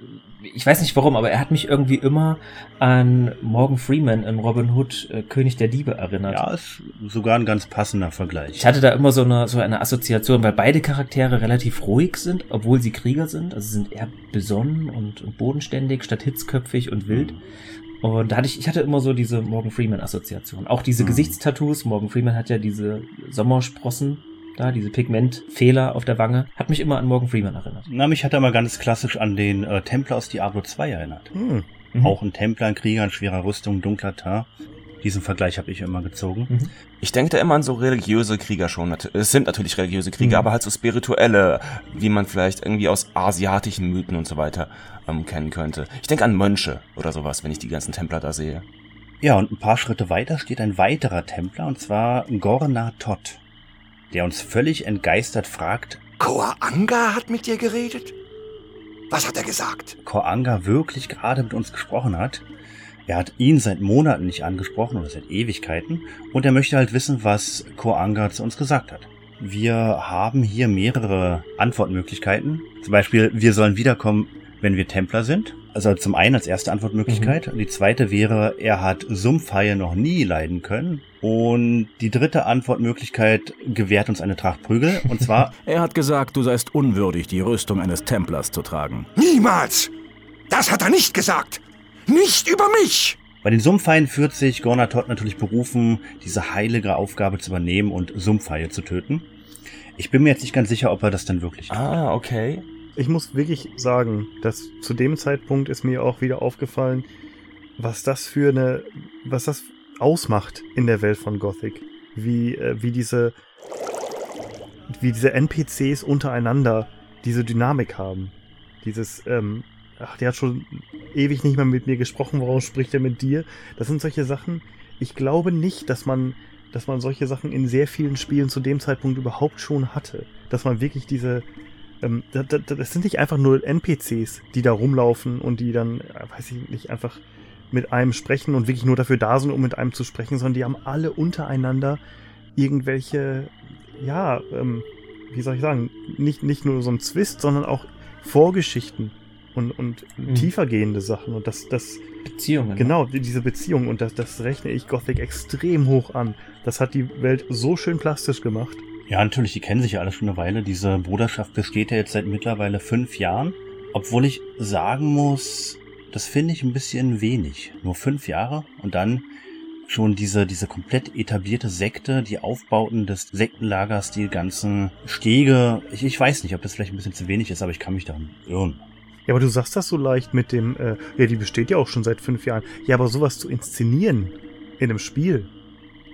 Ich weiß nicht warum, aber er hat mich irgendwie immer an Morgan Freeman in Robin Hood, äh, König der Diebe, erinnert. Ja, ist sogar ein ganz passender Vergleich. Ich hatte da immer so eine so eine Assoziation, weil beide Charaktere relativ ruhig sind, obwohl sie Krieger sind. Also sie sind eher besonnen und, und bodenständig, statt hitzköpfig und wild. Mhm. Und da hatte ich, ich hatte immer so diese Morgan Freeman-Assoziation. Auch diese mhm. Gesichtstattoos. Morgan Freeman hat ja diese Sommersprossen. da diese Pigmentfehler auf der Wange, hat mich immer an Morgan Freeman erinnert. Na, mich hat er mal ganz klassisch an den äh, Templer aus Diablo zwei erinnert. Hm. Mhm. Auch ein Templer, ein Krieger in schwerer Rüstung, dunkler Tar. Diesen Vergleich habe ich immer gezogen. Mhm. Ich denke da immer an so religiöse Krieger schon. Es sind natürlich religiöse Krieger, mhm. aber halt so spirituelle, wie man vielleicht irgendwie aus asiatischen Mythen und so weiter ähm, kennen könnte. Ich denke an Mönche oder sowas, wenn ich die ganzen Templer da sehe. Ja, und ein paar Schritte weiter steht ein weiterer Templer, und zwar Gor Na Thoth, der uns völlig entgeistert fragt: Kor Angar hat mit dir geredet? Was hat er gesagt? Kor Angar wirklich gerade mit uns gesprochen hat. Er hat ihn seit Monaten nicht angesprochen oder seit Ewigkeiten, und er möchte halt wissen, was Kor Angar zu uns gesagt hat. Wir haben hier mehrere Antwortmöglichkeiten. Zum Beispiel, wir sollen wiederkommen, wenn wir Templer sind. Also zum einen als erste Antwortmöglichkeit. Mhm. Die zweite wäre, er hat Sumpfhaie noch nie leiden können. Und die dritte Antwortmöglichkeit gewährt uns eine Tracht Prügel. Und zwar... Er hat gesagt, du seist unwürdig, die Rüstung eines Templers zu tragen. Niemals! Das hat er nicht gesagt! Nicht über mich! Bei den Sumpfhaien fühlt sich Gor Na Thoth natürlich berufen, diese heilige Aufgabe zu übernehmen und Sumpfhaie zu töten. Ich bin mir jetzt nicht ganz sicher, ob er das dann wirklich tut. Ah, okay. Ich muss wirklich sagen, dass zu dem Zeitpunkt ist mir auch wieder aufgefallen, was das für eine, was das ausmacht in der Welt von Gothic. Wie, äh, wie diese, wie diese N P Cs untereinander diese Dynamik haben. Dieses, ähm, ach, der hat schon ewig nicht mehr mit mir gesprochen, warum spricht er mit dir? Das sind solche Sachen, ich glaube nicht, dass man, dass man solche Sachen in sehr vielen Spielen zu dem Zeitpunkt überhaupt schon hatte. Dass man wirklich diese, das sind nicht einfach nur N P Cs, die da rumlaufen und die dann, weiß ich nicht, einfach mit einem sprechen und wirklich nur dafür da sind, um mit einem zu sprechen, sondern die haben alle untereinander irgendwelche, ja, ähm, wie soll ich sagen, nicht, nicht nur so ein Zwist, sondern auch Vorgeschichten und, und mhm. tiefergehende Sachen und das, das Beziehungen. Genau, diese Beziehungen, und das, das rechne ich Gothic extrem hoch an. Das hat die Welt so schön plastisch gemacht. Ja, natürlich, die kennen sich ja alle schon eine Weile. Diese Bruderschaft besteht ja jetzt seit mittlerweile fünf Jahren. Obwohl ich sagen muss, das finde ich ein bisschen wenig. Nur fünf Jahre und dann schon diese diese komplett etablierte Sekte, die Aufbauten des Sektenlagers, die ganzen Stege. Ich, ich weiß nicht, ob das vielleicht ein bisschen zu wenig ist, aber ich kann mich daran irren. Ja, aber du sagst das so leicht mit dem, äh, ja, die besteht ja auch schon seit fünf Jahren. Ja, aber sowas zu inszenieren in einem Spiel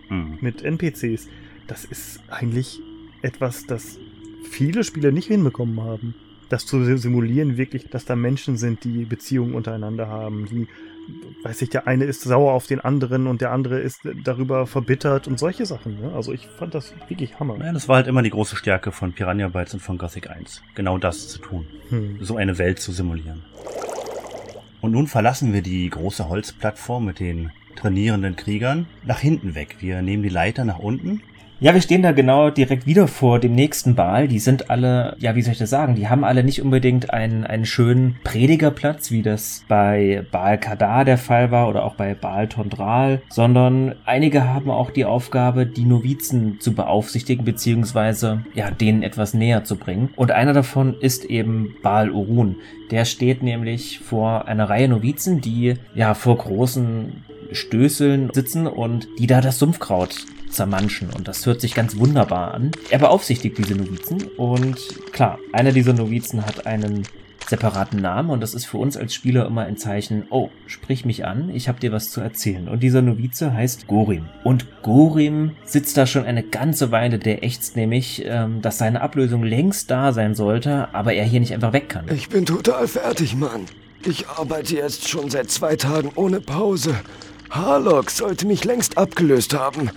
mhm. mit N P Cs, das ist eigentlich etwas, das viele Spieler nicht hinbekommen haben. Das zu simulieren wirklich, dass da Menschen sind, die Beziehungen untereinander haben, die, weiß ich, der eine ist sauer auf den anderen und der andere ist darüber verbittert und solche Sachen. Ne? Also ich fand das wirklich Hammer. Ja, das war halt immer die große Stärke von Piranha Bytes und von Gothic eins. Genau das zu tun. Hm. So eine Welt zu simulieren. Und nun verlassen wir die große Holzplattform mit den trainierenden Kriegern nach hinten weg. Wir nehmen die Leiter nach unten. Ja, wir stehen da genau direkt wieder vor dem nächsten Baal. Die sind alle, ja, wie soll ich das sagen, die haben alle nicht unbedingt einen einen schönen Predigerplatz, wie das bei Baal Kadar der Fall war oder auch bei Baal Tondral, sondern einige haben auch die Aufgabe, die Novizen zu beaufsichtigen, beziehungsweise, ja, denen etwas näher zu bringen. Und einer davon ist eben Baal Urun. Der steht nämlich vor einer Reihe Novizen, die, ja, vor großen Stößeln sitzen und die da das Sumpfkraut zermanschen, und das hört sich ganz wunderbar an. Er beaufsichtigt diese Novizen, und klar, einer dieser Novizen hat einen separaten Namen, und das ist für uns als Spieler immer ein Zeichen: oh, sprich mich an, ich habe dir was zu erzählen. Und dieser Novize heißt Gorim. Und Gorim sitzt da schon eine ganze Weile, der ächzt nämlich, ähm, dass seine Ablösung längst da sein sollte, aber er hier nicht einfach weg kann. Ich bin total fertig, Mann. Ich arbeite jetzt schon seit zwei Tagen ohne Pause. Harlock sollte mich längst abgelöst haben.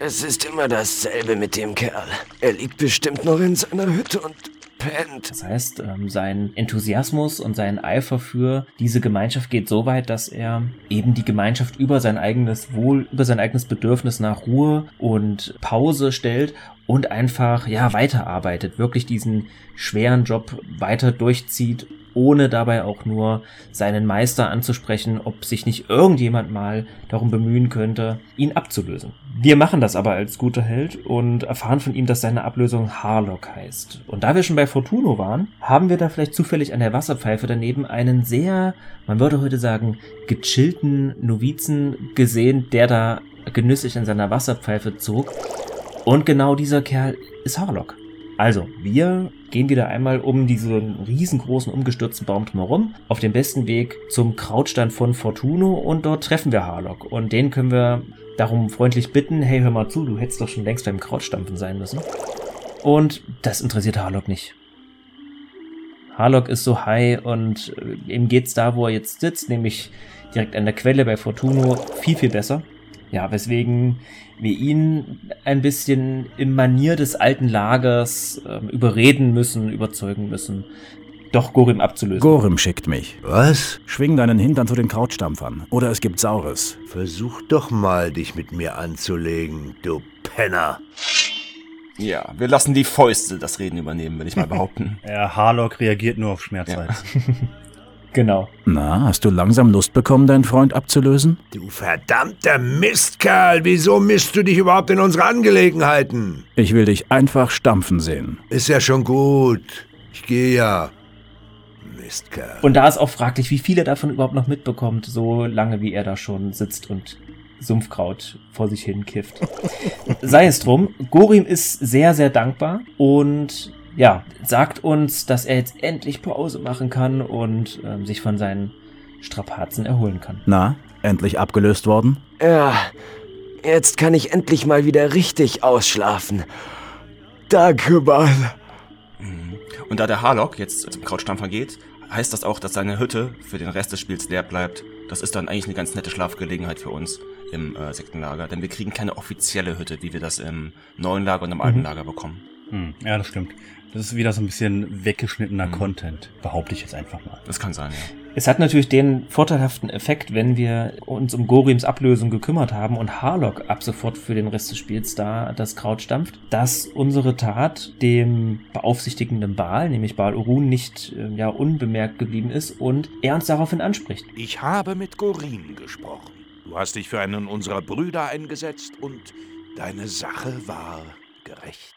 Es ist immer dasselbe mit dem Kerl. Er liegt bestimmt noch in seiner Hütte und pennt. Das heißt, ähm, sein Enthusiasmus und sein Eifer für diese Gemeinschaft geht so weit, dass er eben die Gemeinschaft über sein eigenes Wohl, über sein eigenes Bedürfnis nach Ruhe und Pause stellt und einfach, ja, weiterarbeitet, wirklich diesen schweren Job weiter durchzieht, ohne dabei auch nur seinen Meister anzusprechen, ob sich nicht irgendjemand mal darum bemühen könnte, ihn abzulösen. Wir machen das aber als guter Held und erfahren von ihm, dass seine Ablösung Harlock heißt. Und da wir schon bei Fortuno waren, haben wir da vielleicht zufällig an der Wasserpfeife daneben einen sehr, man würde heute sagen, gechillten Novizen gesehen, der da genüsslich in seiner Wasserpfeife zog. Und genau dieser Kerl ist Harlock. Also, wir gehen wieder einmal um diesen riesengroßen, umgestürzten Baum drumherum, auf dem besten Weg zum Krautstand von Fortuno, und dort treffen wir Harlock. Und den können wir darum freundlich bitten, hey, hör mal zu, du hättest doch schon längst beim Krautstampfen sein müssen. Und das interessiert Harlock nicht. Harlock ist so high und ihm geht's da, wo er jetzt sitzt, nämlich direkt an der Quelle bei Fortuno, viel, viel besser. Ja, weswegen wir ihn ein bisschen im Manier des alten Lagers äh, überreden müssen, überzeugen müssen, doch Gorim abzulösen. Gorim schickt mich. Was? Schwing deinen Hintern zu den Krautstampfern, oder es gibt Saures. Versuch doch mal, dich mit mir anzulegen, du Penner. Ja, wir lassen die Fäuste das Reden übernehmen, will ich mal behaupten. Ja, Harlock reagiert nur auf Schmerzreiz. Ja. Genau. Na, hast du langsam Lust bekommen, deinen Freund abzulösen? Du verdammter Mistkerl, wieso mischst du dich überhaupt in unsere Angelegenheiten? Ich will dich einfach stampfen sehen. Ist ja schon gut. Ich gehe ja. Mistkerl. Und da ist auch fraglich, wie viel er davon überhaupt noch mitbekommt, so lange wie er da schon sitzt und Sumpfkraut vor sich hin kifft. Sei es drum, Gorim ist sehr, sehr dankbar und... ja, sagt uns, dass er jetzt endlich Pause machen kann und ähm, sich von seinen Strapazen erholen kann. Na, endlich abgelöst worden? Ja, jetzt kann ich endlich mal wieder richtig ausschlafen. Danke, Mann. Und da der Harlock jetzt zum Krautstampfer geht, heißt das auch, dass seine Hütte für den Rest des Spiels leer bleibt. Das ist dann eigentlich eine ganz nette Schlafgelegenheit für uns im äh, sechsten Lager, denn wir kriegen keine offizielle Hütte, wie wir das im neuen Lager und im mhm. alten Lager bekommen. Hm, ja, das stimmt. Das ist wieder so ein bisschen weggeschnittener mhm. Content, behaupte ich jetzt einfach mal. Das kann sein, ja. Es hat natürlich den vorteilhaften Effekt, wenn wir uns um Gorims Ablösung gekümmert haben und Harlock ab sofort für den Rest des Spiels da das Kraut stampft, dass unsere Tat dem beaufsichtigenden Baal, nämlich Baal Urun, nicht ja, unbemerkt geblieben ist und er uns daraufhin anspricht. Ich habe mit Gorim gesprochen. Du hast dich für einen unserer Brüder eingesetzt und deine Sache war gerecht.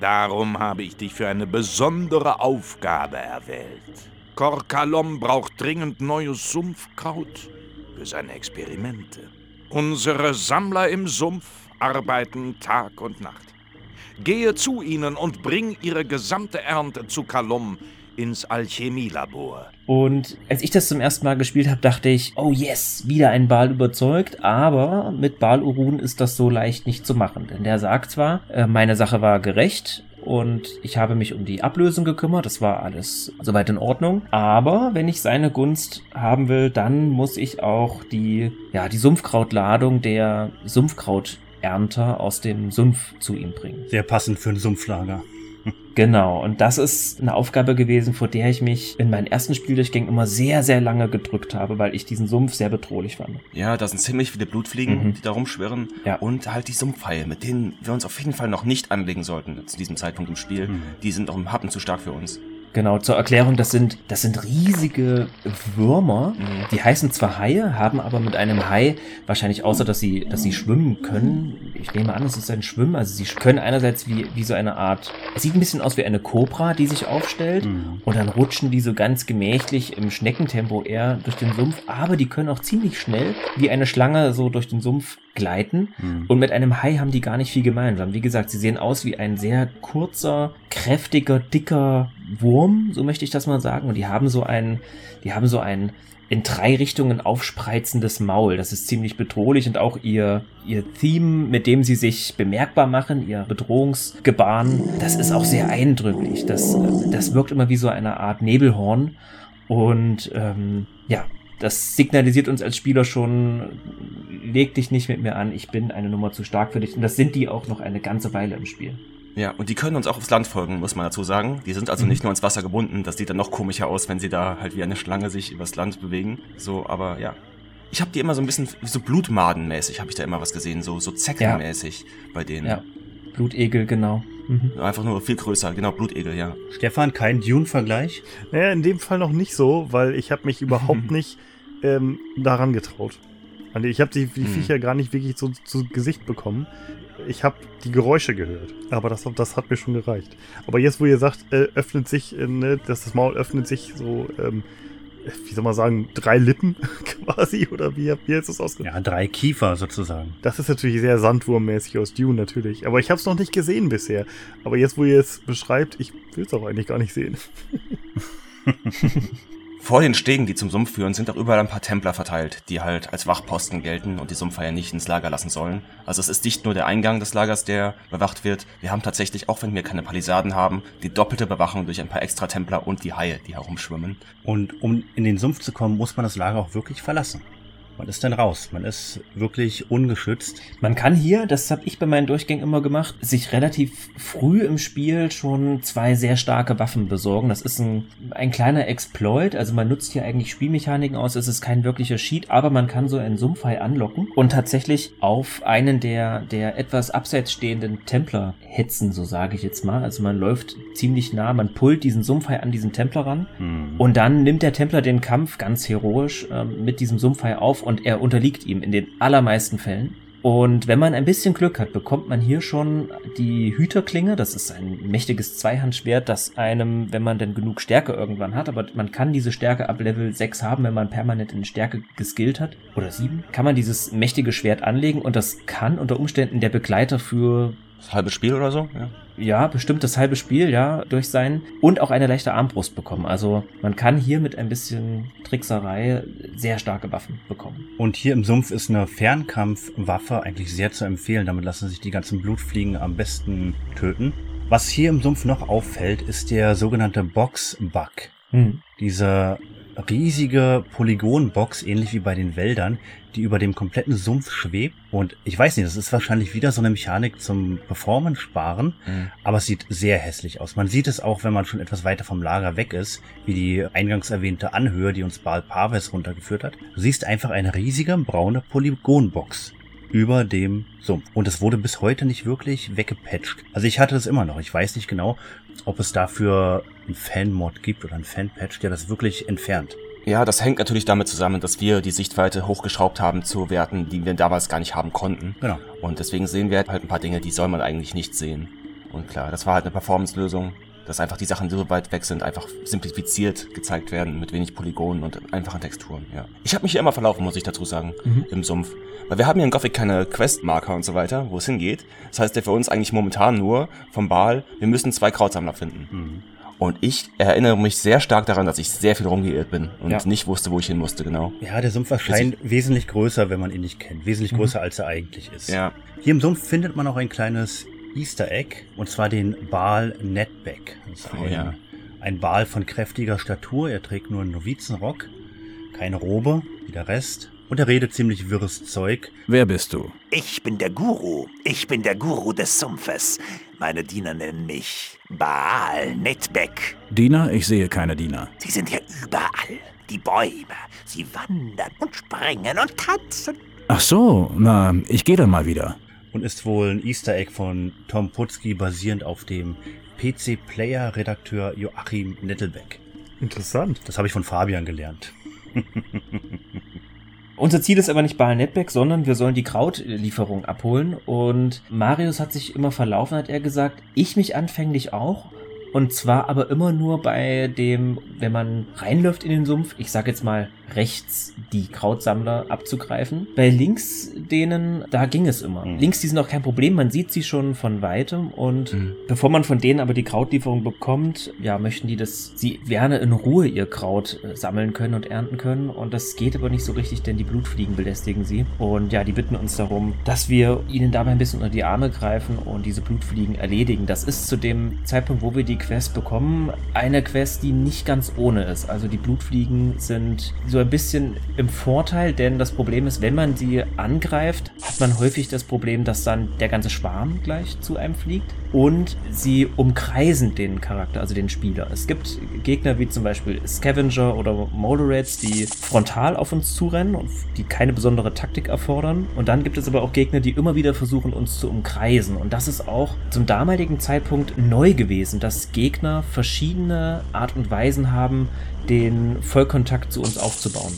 Darum habe ich dich für eine besondere Aufgabe erwählt. Kor Kalom braucht dringend neues Sumpfkraut für seine Experimente. Unsere Sammler im Sumpf arbeiten Tag und Nacht. Gehe zu ihnen und bring ihre gesamte Ernte zu Kalom ins Alchemielabor. Und als ich das zum ersten Mal gespielt habe, dachte ich, oh yes, wieder ein Baal überzeugt, aber mit Baal Urun ist das so leicht nicht zu machen, denn der sagt zwar, meine Sache war gerecht und ich habe mich um die Ablösung gekümmert, das war alles soweit in Ordnung, aber wenn ich seine Gunst haben will, dann muss ich auch die, ja, die Sumpfkrautladung der Sumpfkrauternter aus dem Sumpf zu ihm bringen. Sehr passend für ein Sumpflager. Genau, und das ist eine Aufgabe gewesen, vor der ich mich in meinen ersten Spieldurchgängen immer sehr, sehr lange gedrückt habe, weil ich diesen Sumpf sehr bedrohlich fand. Ja, da sind ziemlich viele Blutfliegen, mhm. die da rumschwirren ja. und halt die Sumpfhaie, mit denen wir uns auf jeden Fall noch nicht anlegen sollten zu diesem Zeitpunkt im Spiel. Mhm. Die sind auch im Happen zu stark für uns. Genau, zur Erklärung, das sind das sind riesige Würmer, die heißen zwar Haie, haben aber mit einem Hai wahrscheinlich, außer dass sie dass sie schwimmen können, ich nehme an, es ist ein Schwimmen, also sie können einerseits wie wie so eine Art, es sieht ein bisschen aus wie eine Kobra, die sich aufstellt mhm. und dann rutschen die so ganz gemächlich im Schneckentempo eher durch den Sumpf, aber die können auch ziemlich schnell wie eine Schlange so durch den Sumpf gleiten mhm. und mit einem Hai haben die gar nicht viel gemeinsam. Wie gesagt, sie sehen aus wie ein sehr kurzer, kräftiger, dicker Wurm, so möchte ich das mal sagen, und die haben so ein, die haben so ein in drei Richtungen aufspreizendes Maul. Das ist ziemlich bedrohlich und auch ihr ihr Theme, mit dem sie sich bemerkbar machen, ihr Bedrohungsgebaren, das ist auch sehr eindrücklich. Das das wirkt immer wie so eine Art Nebelhorn und ähm, ja, das signalisiert uns als Spieler schon, leg dich nicht mit mir an, ich bin eine Nummer zu stark für dich. Und das sind die auch noch eine ganze Weile im Spiel. Ja, und die können uns auch aufs Land folgen, muss man dazu sagen. Die sind also mhm. nicht nur ans Wasser gebunden, das sieht dann noch komischer aus, wenn sie da halt wie eine Schlange sich übers Land bewegen. So, aber ja. Ich habe die immer so ein bisschen, so blutmadenmäßig habe ich da immer was gesehen, so, so zeckenmäßig ja. bei denen. Ja, Blutegel, genau. Mhm. Einfach nur viel größer, genau, Blutegel, ja. Stefan, kein Dune-Vergleich? Naja, in dem Fall noch nicht so, weil ich habe mich überhaupt nicht ähm, daran getraut. Also ich habe die, die hm. Viecher gar nicht wirklich so zu Gesicht bekommen. Ich habe die Geräusche gehört, aber das, das hat mir schon gereicht. Aber jetzt, wo ihr sagt, äh, öffnet sich, äh, ne, dass das Maul öffnet sich so, ähm, wie soll man sagen, drei Lippen quasi, oder wie habt ihr jetzt das ausgedrückt? Ja, drei Kiefer sozusagen. Das ist natürlich sehr sandwurmmäßig aus Dune, natürlich. Aber ich habe es noch nicht gesehen bisher. Aber jetzt, wo ihr es beschreibt, ich will es auch eigentlich gar nicht sehen. Vor den Stegen, die zum Sumpf führen, sind auch überall ein paar Templer verteilt, die halt als Wachposten gelten und die Sumpfer ja nicht ins Lager lassen sollen. Also es ist nicht nur der Eingang des Lagers, der bewacht wird. Wir haben tatsächlich, auch wenn wir keine Palisaden haben, die doppelte Bewachung durch ein paar extra Templer und die Haie, die herumschwimmen. Und um in den Sumpf zu kommen, muss man das Lager auch wirklich verlassen. Man ist dann raus. Man ist wirklich ungeschützt. Man kann hier, das habe ich bei meinen Durchgängen immer gemacht, sich relativ früh im Spiel schon zwei sehr starke Waffen besorgen. Das ist ein, ein kleiner Exploit. Also man nutzt hier eigentlich Spielmechaniken aus. Es ist kein wirklicher Cheat, aber man kann so einen Sumpfhai anlocken und tatsächlich auf einen der, der etwas abseits stehenden Templer hetzen, so sage ich jetzt mal. Also man läuft ziemlich nah, man pullt diesen Sumpfhai an diesen Templer ran, mhm, und dann nimmt der Templer den Kampf ganz heroisch äh, mit diesem Sumpfhai auf. Und er unterliegt ihm in den allermeisten Fällen. Und wenn man ein bisschen Glück hat, bekommt man hier schon die Hüterklinge. Das ist ein mächtiges Zweihandschwert, das einem, wenn man denn genug Stärke irgendwann hat, aber man kann diese Stärke ab Level sechs haben, wenn man permanent in Stärke geskillt hat, oder sieben, kann man dieses mächtige Schwert anlegen. Und das kann unter Umständen der Begleiter für das halbe Spiel oder so, ja. Ja, bestimmt das halbe Spiel, ja, durch sein. Und auch eine leichte Armbrust bekommen. Also man kann hier mit ein bisschen Trickserei sehr starke Waffen bekommen. Und hier im Sumpf ist eine Fernkampfwaffe eigentlich sehr zu empfehlen. Damit lassen sich die ganzen Blutfliegen am besten töten. Was hier im Sumpf noch auffällt, ist der sogenannte Box-Bug. Hm. Diese riesige Polygonbox, ähnlich wie bei den Wäldern, die über dem kompletten Sumpf schwebt. Und ich weiß nicht, das ist wahrscheinlich wieder so eine Mechanik zum Performance-Sparen, mhm, aber es sieht sehr hässlich aus. Man sieht es auch, wenn man schon etwas weiter vom Lager weg ist, wie die eingangs erwähnte Anhöhe, die uns Baal Parves runtergeführt hat. Du siehst einfach eine riesige braune Polygonbox über dem Sumpf. Und es wurde bis heute nicht wirklich weggepatcht. Also ich hatte das immer noch. Ich weiß nicht genau, ob es dafür einen Fan-Mod gibt oder einen Fan-Patch, der das wirklich entfernt. Ja, das hängt natürlich damit zusammen, dass wir die Sichtweite hochgeschraubt haben zu Werten, die wir damals gar nicht haben konnten. Genau. Und deswegen sehen wir halt ein paar Dinge, die soll man eigentlich nicht sehen. Und klar, das war halt eine Performance-Lösung, dass einfach die Sachen, die so weit weg sind, einfach simplifiziert gezeigt werden mit wenig Polygonen und einfachen Texturen, ja. Ich habe mich hier immer verlaufen, muss ich dazu sagen, mhm, im Sumpf. Weil wir haben hier in Gothic keine Questmarker und so weiter, wo es hingeht. Das heißt, der für uns eigentlich momentan nur vom Baal, wir müssen zwei Krautsammler finden. Mhm. Und ich erinnere mich sehr stark daran, dass ich sehr viel rumgeirrt bin und ja. nicht wusste, wo ich hin musste, genau. Ja, der Sumpf erscheint wesentlich größer, wenn man ihn nicht kennt. Wesentlich größer, mhm, als er eigentlich ist. Ja. Hier im Sumpf findet man auch ein kleines Easter Egg, und zwar den Baal Netbek. Das ist ein, oh, ja. ein Baal von kräftiger Statur. Er trägt nur einen Novizenrock, keine Robe, wie der Rest. Und er redet ziemlich wirres Zeug. Wer bist du? Ich bin der Guru. Ich bin der Guru des Sumpfes. Meine Diener nennen mich Baal Netbek. Diener? Ich sehe keine Diener. Sie sind hier überall. Die Bäume. Sie wandern und springen und tanzen. Ach so, na, ich gehe dann mal wieder. Und ist wohl ein Easter Egg von Tom Putzki, basierend auf dem P C-Player-Redakteur Joachim Nettelbeck. Interessant. Das habe ich von Fabian gelernt. Unser Ziel ist aber nicht Baal Netbek, sondern wir sollen die Krautlieferung abholen. Und Marius hat sich immer verlaufen, hat er gesagt. Ich mich anfänglich auch. Und zwar aber immer nur bei dem, wenn man reinläuft in den Sumpf, ich sag jetzt mal rechts die Krautsammler abzugreifen. Bei links denen, da ging es immer. Mhm. Links, die sind auch kein Problem, man sieht sie schon von Weitem. Und mhm. bevor man von denen aber die Krautlieferung bekommt, ja, möchten die, dass sie gerne in Ruhe ihr Kraut sammeln können und ernten können. Und das geht aber nicht so richtig, denn die Blutfliegen belästigen sie. Und ja, die bitten uns darum, dass wir ihnen dabei ein bisschen unter die Arme greifen und diese Blutfliegen erledigen. Das ist zu dem Zeitpunkt, wo wir die Quest bekommen, eine Quest, die nicht ganz ohne ist. Also die Blutfliegen sind so ein bisschen im Vorteil, denn das Problem ist, wenn man sie angreift, hat man häufig das Problem, dass dann der ganze Schwarm gleich zu einem fliegt und sie umkreisen den Charakter, also den Spieler. Es gibt Gegner wie zum Beispiel Scavenger oder Mole-Rats, die frontal auf uns zurennen und die keine besondere Taktik erfordern. Und dann gibt es aber auch Gegner, die immer wieder versuchen, uns zu umkreisen. Und das ist auch zum damaligen Zeitpunkt neu gewesen, dass Gegner verschiedene Art und Weisen haben, den Vollkontakt zu uns aufzubauen.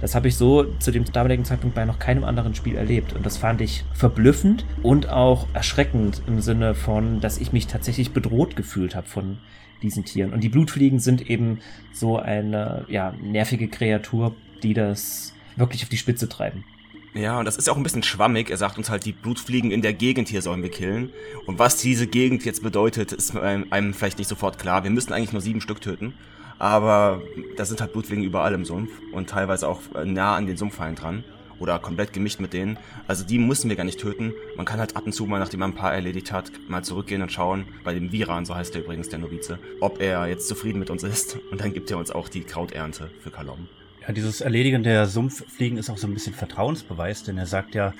Das habe ich so zu dem damaligen Zeitpunkt bei noch keinem anderen Spiel erlebt. Und das fand ich verblüffend und auch erschreckend im Sinne von, dass ich mich tatsächlich bedroht gefühlt habe von diesen Tieren. Und die Blutfliegen sind eben so eine, ja, nervige Kreatur, die das wirklich auf die Spitze treiben. Ja, und das ist ja auch ein bisschen schwammig. Er sagt uns halt, die Blutfliegen in der Gegend hier sollen wir killen. Und was diese Gegend jetzt bedeutet, ist einem vielleicht nicht sofort klar. Wir müssen eigentlich nur sieben Stück töten. Aber da sind halt Blutfliegen überall im Sumpf und teilweise auch nah an den Sumpfhallen dran. Oder komplett gemischt mit denen. Also die müssen wir gar nicht töten. Man kann halt ab und zu mal, nachdem man ein paar erledigt hat, mal zurückgehen und schauen, bei dem Viran, so heißt der übrigens, der Novize, ob er jetzt zufrieden mit uns ist. Und dann gibt er uns auch die Krauternte für Kalom. Ja, dieses Erledigen der Sumpffliegen ist auch so ein bisschen Vertrauensbeweis, denn er sagt ja,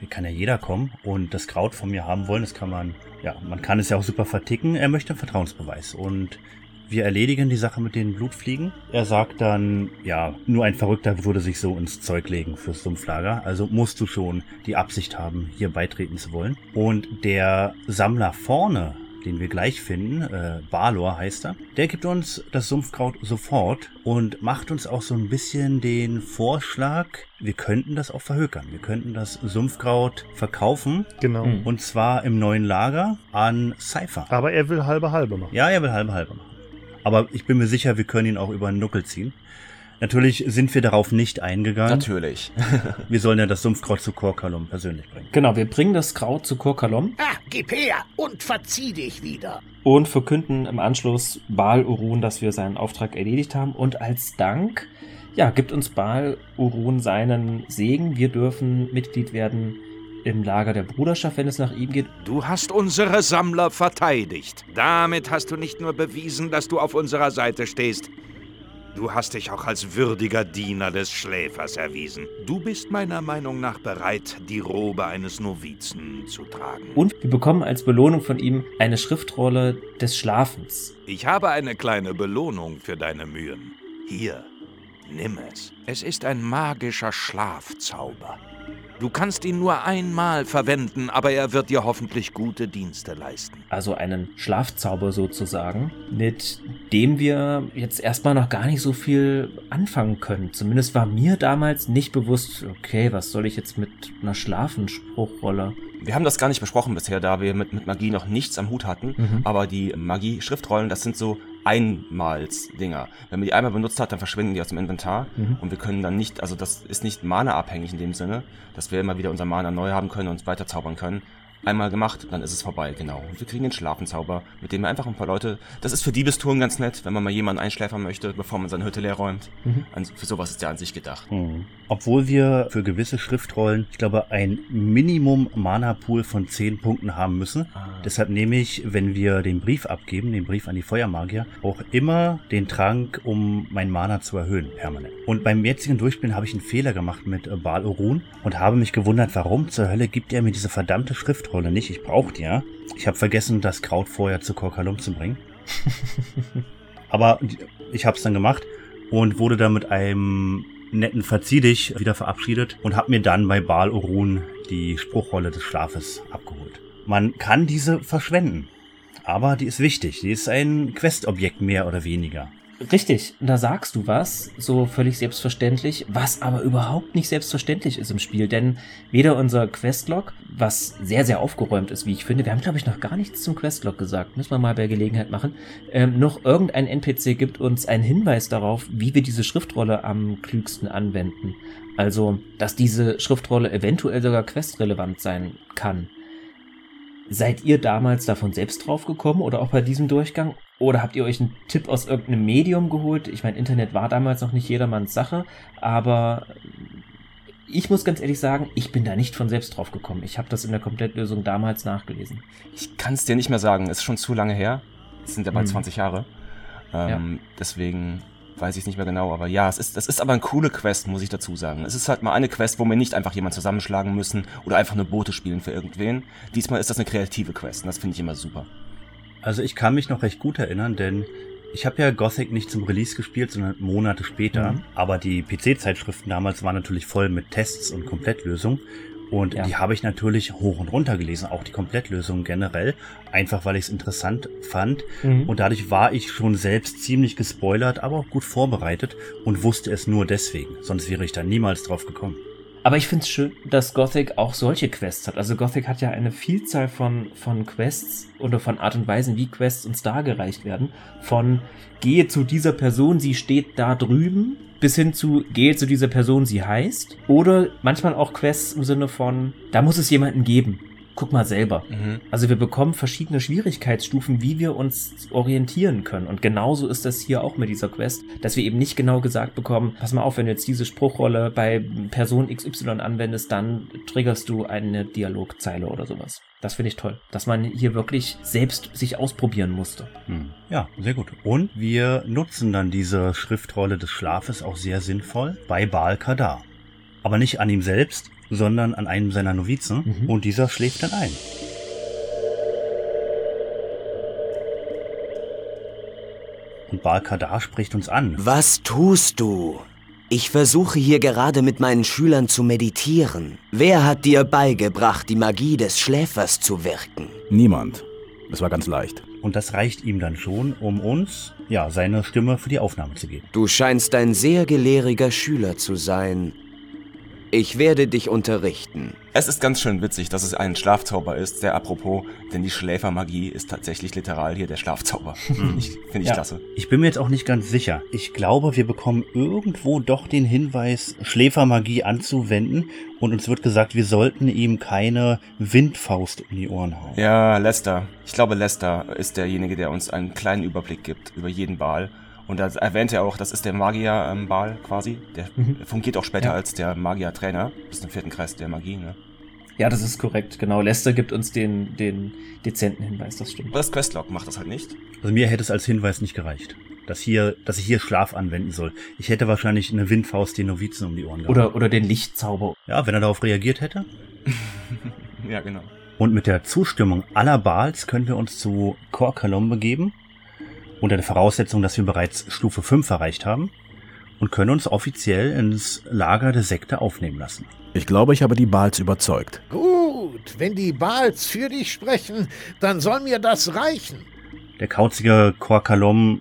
hier kann ja jeder kommen und das Kraut von mir haben wollen, das kann man, ja, man kann es ja auch super verticken, er möchte einen Vertrauensbeweis und wir erledigen die Sache mit den Blutfliegen. Er sagt dann, ja, nur ein Verrückter würde sich so ins Zeug legen fürs Sumpflager, also musst du schon die Absicht haben, hier beitreten zu wollen. Und der Sammler vorne, den wir gleich finden, äh, Balor heißt er, der gibt uns das Sumpfkraut sofort und macht uns auch so ein bisschen den Vorschlag, wir könnten das auch verhökern. Wir könnten das Sumpfkraut verkaufen. Genau. Und zwar im neuen Lager an Cypher. Aber er will halbe halbe machen. Ja, er will halbe halbe machen. Aber ich bin mir sicher, wir können ihn auch über den Nuckel ziehen. Natürlich sind wir darauf nicht eingegangen. Natürlich. Wir sollen ja das Sumpfkraut zu Kor Kalom persönlich bringen. Genau, wir bringen das Kraut zu Kor Kalom. Ah, gib her und verzieh dich wieder. Und verkünden im Anschluss Baal Urun, dass wir seinen Auftrag erledigt haben. Und als Dank, ja, gibt uns Baal Urun seinen Segen. Wir dürfen Mitglied werden im Lager der Bruderschaft, wenn es nach ihm geht. Du hast unsere Sammler verteidigt. Damit hast du nicht nur bewiesen, dass du auf unserer Seite stehst. Du hast dich auch als würdiger Diener des Schläfers erwiesen. Du bist meiner Meinung nach bereit, die Robe eines Novizen zu tragen. Und wir bekommen als Belohnung von ihm eine Schriftrolle des Schlafens. Ich habe eine kleine Belohnung für deine Mühen. Hier, nimm es. Es ist ein magischer Schlafzauber. Du kannst ihn nur einmal verwenden, aber er wird dir hoffentlich gute Dienste leisten. Also einen Schlafzauber sozusagen, mit dem wir jetzt erstmal noch gar nicht so viel anfangen können. Zumindest war mir damals nicht bewusst, okay, was soll ich jetzt mit einer Schlafenspruchrolle? Wir haben das gar nicht besprochen bisher, da wir mit, mit Magie noch nichts am Hut hatten. Mhm. Aber die Magie-Schriftrollen, das sind so Einmals-Dinger. Wenn man die einmal benutzt hat, dann verschwinden die aus dem Inventar. Mhm. Und wir können dann nicht, also das ist nicht Mana-abhängig in dem Sinne, dass wir immer wieder unser Mana neu haben können und uns weiter zaubern können. Einmal gemacht, dann ist es vorbei, genau. Und wir kriegen den Schlafenzauber, mit dem wir einfach ein paar Leute... Das ist für Diebestouren ganz nett, wenn man mal jemanden einschläfern möchte, bevor man seine Hütte leer räumt. Mhm. Also für sowas ist ja an sich gedacht. Mhm. Obwohl wir für gewisse Schriftrollen, ich glaube, ein Minimum-Mana-Pool von zehn Punkten haben müssen. Ah. Deshalb nehme ich, wenn wir den Brief abgeben, den Brief an die Feuermagier, auch immer den Trank, um mein Mana zu erhöhen, permanent. Und beim jetzigen Durchspielen habe ich einen Fehler gemacht mit Baal Urun und habe mich gewundert, warum zur Hölle gibt er mir diese verdammte Schriftrolle nicht, ich brauche die ja. Ich habe vergessen, das Kraut vorher zu Kor Kalom zu bringen. Aber ich habe es dann gemacht und wurde dann mit einem netten Verzieh dich wieder verabschiedet und habe mir dann bei Baal Urun die Spruchrolle des Schlafes abgeholt. Man kann diese verschwenden, aber die ist wichtig. Die ist ein Questobjekt mehr oder weniger. Richtig, und da sagst du was, so völlig selbstverständlich, was aber überhaupt nicht selbstverständlich ist im Spiel, denn weder unser Questlog, was sehr, sehr aufgeräumt ist, wie ich finde, wir haben, glaube ich, noch gar nichts zum Questlog gesagt, müssen wir mal bei Gelegenheit machen, ähm, noch irgendein N P C gibt uns einen Hinweis darauf, wie wir diese Schriftrolle am klügsten anwenden. Also, dass diese Schriftrolle eventuell sogar questrelevant sein kann. Seid ihr damals davon selbst drauf gekommen oder auch bei diesem Durchgang? Oder habt ihr euch einen Tipp aus irgendeinem Medium geholt? Ich meine, Internet war damals noch nicht jedermanns Sache, aber ich muss ganz ehrlich sagen, ich bin da nicht von selbst drauf gekommen. Ich habe das in der Komplettlösung damals nachgelesen. Ich kann es dir nicht mehr sagen, es ist schon zu lange her. Es sind ja bald hm. zwanzig Jahre. Ähm, ja. Deswegen weiß ich es nicht mehr genau, aber ja, es ist, es ist aber eine coole Quest, muss ich dazu sagen. Es ist halt mal eine Quest, wo wir nicht einfach jemanden zusammenschlagen müssen oder einfach eine Bote spielen für irgendwen. Diesmal ist das eine kreative Quest und das finde ich immer super. Also ich kann mich noch recht gut erinnern, denn ich habe ja Gothic nicht zum Release gespielt, sondern Monate später. Mhm. Aber die P C-Zeitschriften damals waren natürlich voll mit Tests und Komplettlösungen. Und ja. die habe ich natürlich hoch und runter gelesen, auch die Komplettlösung generell, einfach weil ich es interessant fand. Mhm. Und dadurch war ich schon selbst ziemlich gespoilert, aber auch gut vorbereitet und wusste es nur deswegen. Sonst wäre ich da niemals drauf gekommen. Aber ich finde es schön, dass Gothic auch solche Quests hat. Also Gothic hat ja eine Vielzahl von, von Quests oder von Art und Weisen, wie Quests uns dargereicht werden. Von gehe zu dieser Person, sie steht da drüben, bis hin zu gehe zu dieser Person, sie heißt. Oder manchmal auch Quests im Sinne von, da muss es jemanden geben. Guck mal selber. Mhm. Also wir bekommen verschiedene Schwierigkeitsstufen, wie wir uns orientieren können. Und genauso ist das hier auch mit dieser Quest, dass wir eben nicht genau gesagt bekommen, pass mal auf, wenn du jetzt diese Spruchrolle bei Person X Y anwendest, dann triggerst du eine Dialogzeile oder sowas. Das finde ich toll, dass man hier wirklich selbst sich ausprobieren musste. Mhm. Ja, sehr gut. Und wir nutzen dann diese Schriftrolle des Schlafes auch sehr sinnvoll bei Baal Kadar. Aber nicht an ihm selbst, sondern an einem seiner Novizen. Mhm. Und dieser schläft dann ein. Und Baal Kadar spricht uns an. Was tust du? Ich versuche hier gerade mit meinen Schülern zu meditieren. Wer hat dir beigebracht, die Magie des Schläfers zu wirken? Niemand. Das war ganz leicht. Und das reicht ihm dann schon, um uns, ja, seine Stimme für die Aufnahme zu geben. Du scheinst ein sehr gelehriger Schüler zu sein. Ich werde dich unterrichten. Es ist ganz schön witzig, dass es ein Schlafzauber ist, sehr apropos, denn die Schläfermagie ist tatsächlich literal hier der Schlafzauber. Finde ich, find ich ja. klasse. Ich bin mir jetzt auch nicht ganz sicher. Ich glaube, wir bekommen irgendwo doch den Hinweis, Schläfermagie anzuwenden, und uns wird gesagt, wir sollten ihm keine Windfaust um die Ohren hauen. Ja, Lester. Ich glaube, Lester ist derjenige, der uns einen kleinen Überblick gibt über jeden Baal. Und da erwähnt er auch, das ist der Magier-Baal ähm, quasi. Der mhm. fungiert auch später ja. als der Magier-Trainer. Bis zum vierten Kreis der Magie, ne? Ja, das ist korrekt, genau. Lester gibt uns den, den dezenten Hinweis, das stimmt. Aber das Questlog macht das halt nicht. Also mir hätte es als Hinweis nicht gereicht, dass hier, dass ich hier Schlaf anwenden soll. Ich hätte wahrscheinlich eine Windfaust den Novizen um die Ohren gehabt. Oder, oder den Lichtzauber. Ja, wenn er darauf reagiert hätte. Ja, genau. Und mit der Zustimmung aller Baals können wir uns zu Kor Kalom begeben. Unter der Voraussetzung, dass wir bereits Stufe fünf erreicht haben und können uns offiziell ins Lager der Sekte aufnehmen lassen. Ich glaube, ich habe die Baals überzeugt. Gut, wenn die Baals für dich sprechen, dann soll mir das reichen. Der kauzige Kor Kalom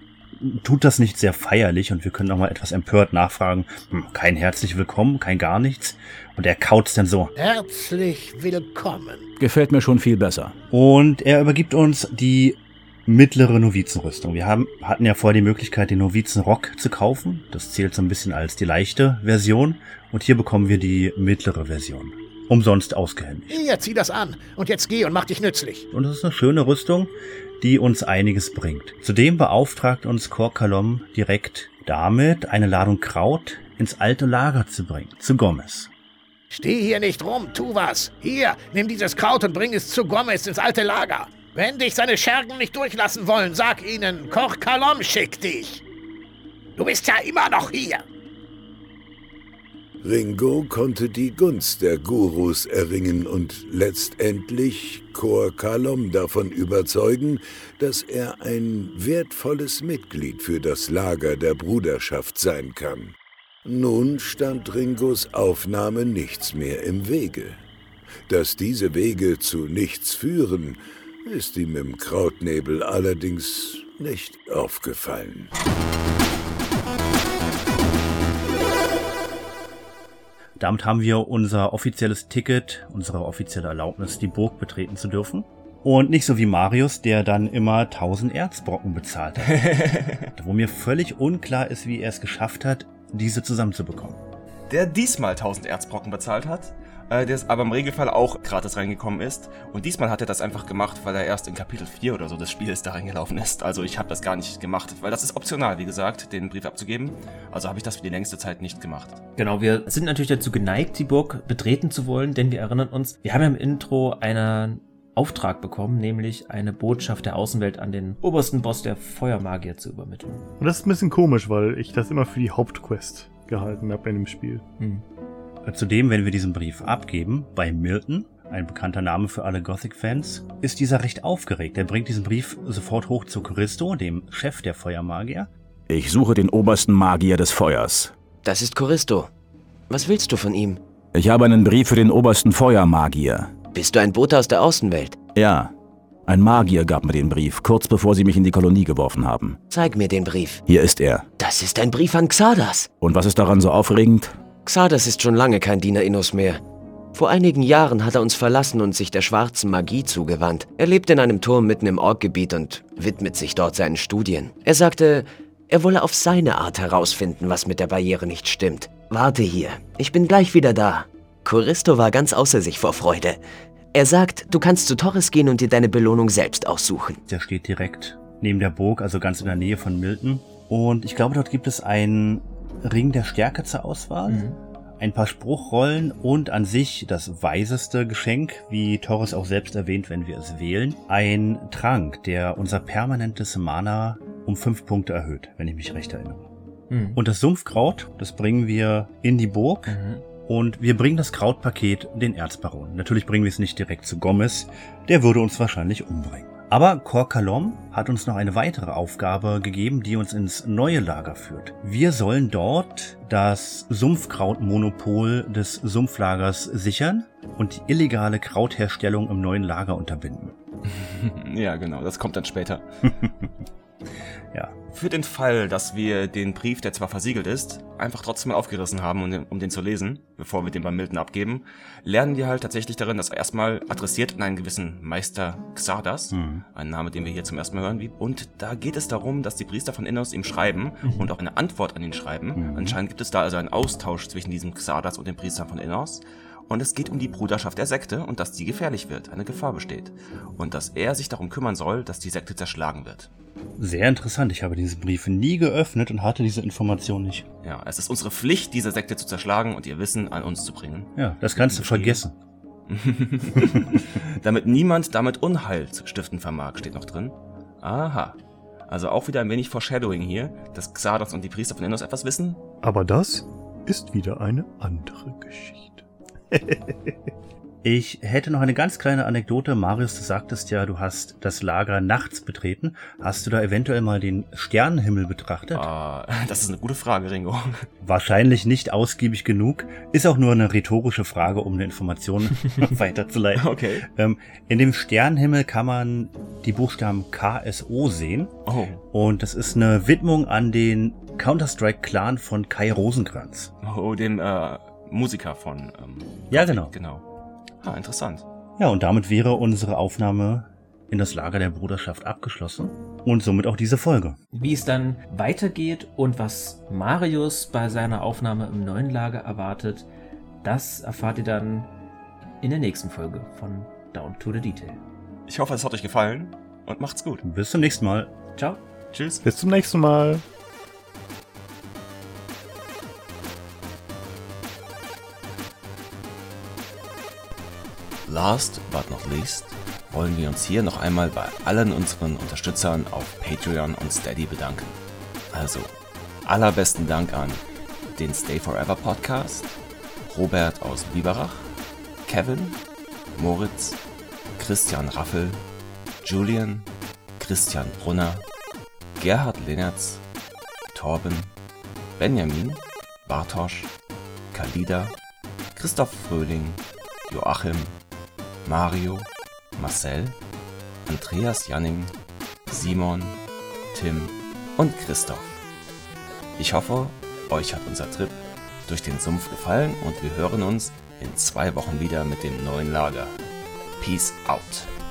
tut das nicht sehr feierlich und wir können nochmal etwas empört nachfragen. Hm, kein herzlich willkommen, kein gar nichts. Und er kauzt dann so. Herzlich willkommen. Gefällt mir schon viel besser. Und er übergibt uns die mittlere Novizenrüstung. Wir haben, hatten ja vorher die Möglichkeit, den Novizenrock zu kaufen. Das zählt so ein bisschen als die leichte Version. Und hier bekommen wir die mittlere Version. Umsonst ausgehändigt. Hier, zieh das an. Und jetzt geh und mach dich nützlich. Und das ist eine schöne Rüstung, die uns einiges bringt. Zudem beauftragt uns Kor Kalom direkt damit, eine Ladung Kraut ins alte Lager zu bringen. Zu Gomez. Steh hier nicht rum, tu was. Hier, nimm dieses Kraut und bring es zu Gomez ins alte Lager. Wenn dich seine Schergen nicht durchlassen wollen, sag ihnen, Kor Kalom schickt dich. Du bist ja immer noch hier. Ringo konnte die Gunst der Gurus erringen und letztendlich Kor Kalom davon überzeugen, dass er ein wertvolles Mitglied für das Lager der Bruderschaft sein kann. Nun stand Ringos Aufnahme nichts mehr im Wege. Dass diese Wege zu nichts führen, ist ihm im Krautnebel allerdings nicht aufgefallen. Damit haben wir unser offizielles Ticket, unsere offizielle Erlaubnis, die Burg betreten zu dürfen. Und nicht so wie Marius, der dann immer tausend Erzbrocken bezahlt hat. Wo mir völlig unklar ist, wie er es geschafft hat, diese zusammenzubekommen. Der diesmal tausend Erzbrocken bezahlt hat, der aber im Regelfall auch gratis reingekommen ist. Und diesmal hat er das einfach gemacht, weil er erst in Kapitel vier oder so des Spiels da reingelaufen ist. Also ich habe das gar nicht gemacht, weil das ist optional, wie gesagt, den Brief abzugeben. Also habe ich das für die längste Zeit nicht gemacht. Genau, wir sind natürlich dazu geneigt, die Burg betreten zu wollen, denn wir erinnern uns, wir haben ja im Intro einen Auftrag bekommen, nämlich eine Botschaft der Außenwelt an den obersten Boss der Feuermagier zu übermitteln. Und das ist ein bisschen komisch, weil ich das immer für die Hauptquest gehalten habe in dem Spiel. Hm. Zudem, wenn wir diesen Brief abgeben, bei Milton, ein bekannter Name für alle Gothic-Fans, ist dieser recht aufgeregt. Er bringt diesen Brief sofort hoch zu Coristo, dem Chef der Feuermagier. Ich suche den obersten Magier des Feuers. Das ist Coristo. Was willst du von ihm? Ich habe einen Brief für den obersten Feuermagier. Bist du ein Bote aus der Außenwelt? Ja. Ein Magier gab mir den Brief, kurz bevor sie mich in die Kolonie geworfen haben. Zeig mir den Brief. Hier ist er. Das ist ein Brief an Xardas. Und was ist daran so aufregend? Xardas ist schon lange kein Diener Innos mehr. Vor einigen Jahren hat er uns verlassen und sich der schwarzen Magie zugewandt. Er lebt in einem Turm mitten im Orkgebiet und widmet sich dort seinen Studien. Er sagte, er wolle auf seine Art herausfinden, was mit der Barriere nicht stimmt. Warte hier, ich bin gleich wieder da. Coristo war ganz außer sich vor Freude. Er sagt, du kannst zu Torres gehen und dir deine Belohnung selbst aussuchen. Der steht direkt neben der Burg, also ganz in der Nähe von Milton. Und ich glaube, dort gibt es einen Ring der Stärke zur Auswahl. Mhm. Ein paar Spruchrollen und an sich das weiseste Geschenk, wie Torres auch selbst erwähnt, wenn wir es wählen. Ein Trank, der unser permanentes Mana um fünf Punkte erhöht, wenn ich mich recht erinnere. Mhm. Und das Sumpfkraut, das bringen wir in die Burg. Mhm. Und wir bringen das Krautpaket den Erzbaron. Natürlich bringen wir es nicht direkt zu Gomez, der würde uns wahrscheinlich umbringen. Aber Kor Kalom hat uns noch eine weitere Aufgabe gegeben, die uns ins neue Lager führt. Wir sollen dort das Sumpfkrautmonopol des Sumpflagers sichern und die illegale Krautherstellung im neuen Lager unterbinden. Ja, genau, das kommt dann später. Ja. Für den Fall, dass wir den Brief, der zwar versiegelt ist, einfach trotzdem mal aufgerissen haben, um den zu lesen, bevor wir den bei Milton abgeben, lernen wir halt tatsächlich darin, dass er erstmal adressiert an einen gewissen Meister Xardas, mhm. einen Namen, den wir hier zum ersten Mal hören, und da geht es darum, dass die Priester von Innos ihm schreiben mhm. und auch eine Antwort an ihn schreiben. Mhm. Anscheinend gibt es da also einen Austausch zwischen diesem Xardas und den Priestern von Innos. Und es geht um die Bruderschaft der Sekte und dass die gefährlich wird, eine Gefahr besteht. Und dass er sich darum kümmern soll, dass die Sekte zerschlagen wird. Sehr interessant, ich habe diese Briefe nie geöffnet und hatte diese Information nicht. Ja, es ist unsere Pflicht, diese Sekte zu zerschlagen und ihr Wissen an uns zu bringen. Ja, das kannst du vergessen. Damit niemand damit Unheil zu stiften vermag, steht noch drin. Aha. Also auch wieder ein wenig Foreshadowing hier, dass Xardas und die Priester von Innos etwas wissen. Aber das ist wieder eine andere Geschichte. Ich hätte noch eine ganz kleine Anekdote. Marius, du sagtest ja, du hast das Lager nachts betreten. Hast du da eventuell mal den Sternenhimmel betrachtet? Ah, das ist eine gute Frage, Ringo. Wahrscheinlich nicht ausgiebig genug. Ist auch nur eine rhetorische Frage, um eine Information weiterzuleiten. Okay. Ähm, in dem Sternenhimmel kann man die Buchstaben K S O sehen. Oh. Und das ist eine Widmung an den Counter-Strike-Clan von Kai Rosenkranz. Oh, dem, äh... Musiker von... Ähm, ja, genau. genau. Ah, interessant. Ja, und damit wäre unsere Aufnahme in das Lager der Bruderschaft abgeschlossen und somit auch diese Folge. Wie es dann weitergeht und was Marius bei seiner Aufnahme im neuen Lager erwartet, das erfahrt ihr dann in der nächsten Folge von Down to the Detail. Ich hoffe, es hat euch gefallen und macht's gut. Bis zum nächsten Mal. Ciao. Tschüss. Bis zum nächsten Mal. Last but not least wollen wir uns hier noch einmal bei allen unseren Unterstützern auf Patreon und Steady bedanken. Also allerbesten Dank an den Stay Forever Podcast, Robert aus Biberach, Kevin, Moritz, Christian Raffel, Julian, Christian Brunner, Gerhard Lennertz, Torben, Benjamin, Bartosch, Kalida, Christoph Fröhling, Joachim, Mario, Marcel, Andreas Janning, Simon, Tim und Christoph. Ich hoffe, euch hat unser Trip durch den Sumpf gefallen und wir hören uns in zwei Wochen wieder mit dem neuen Lager. Peace out!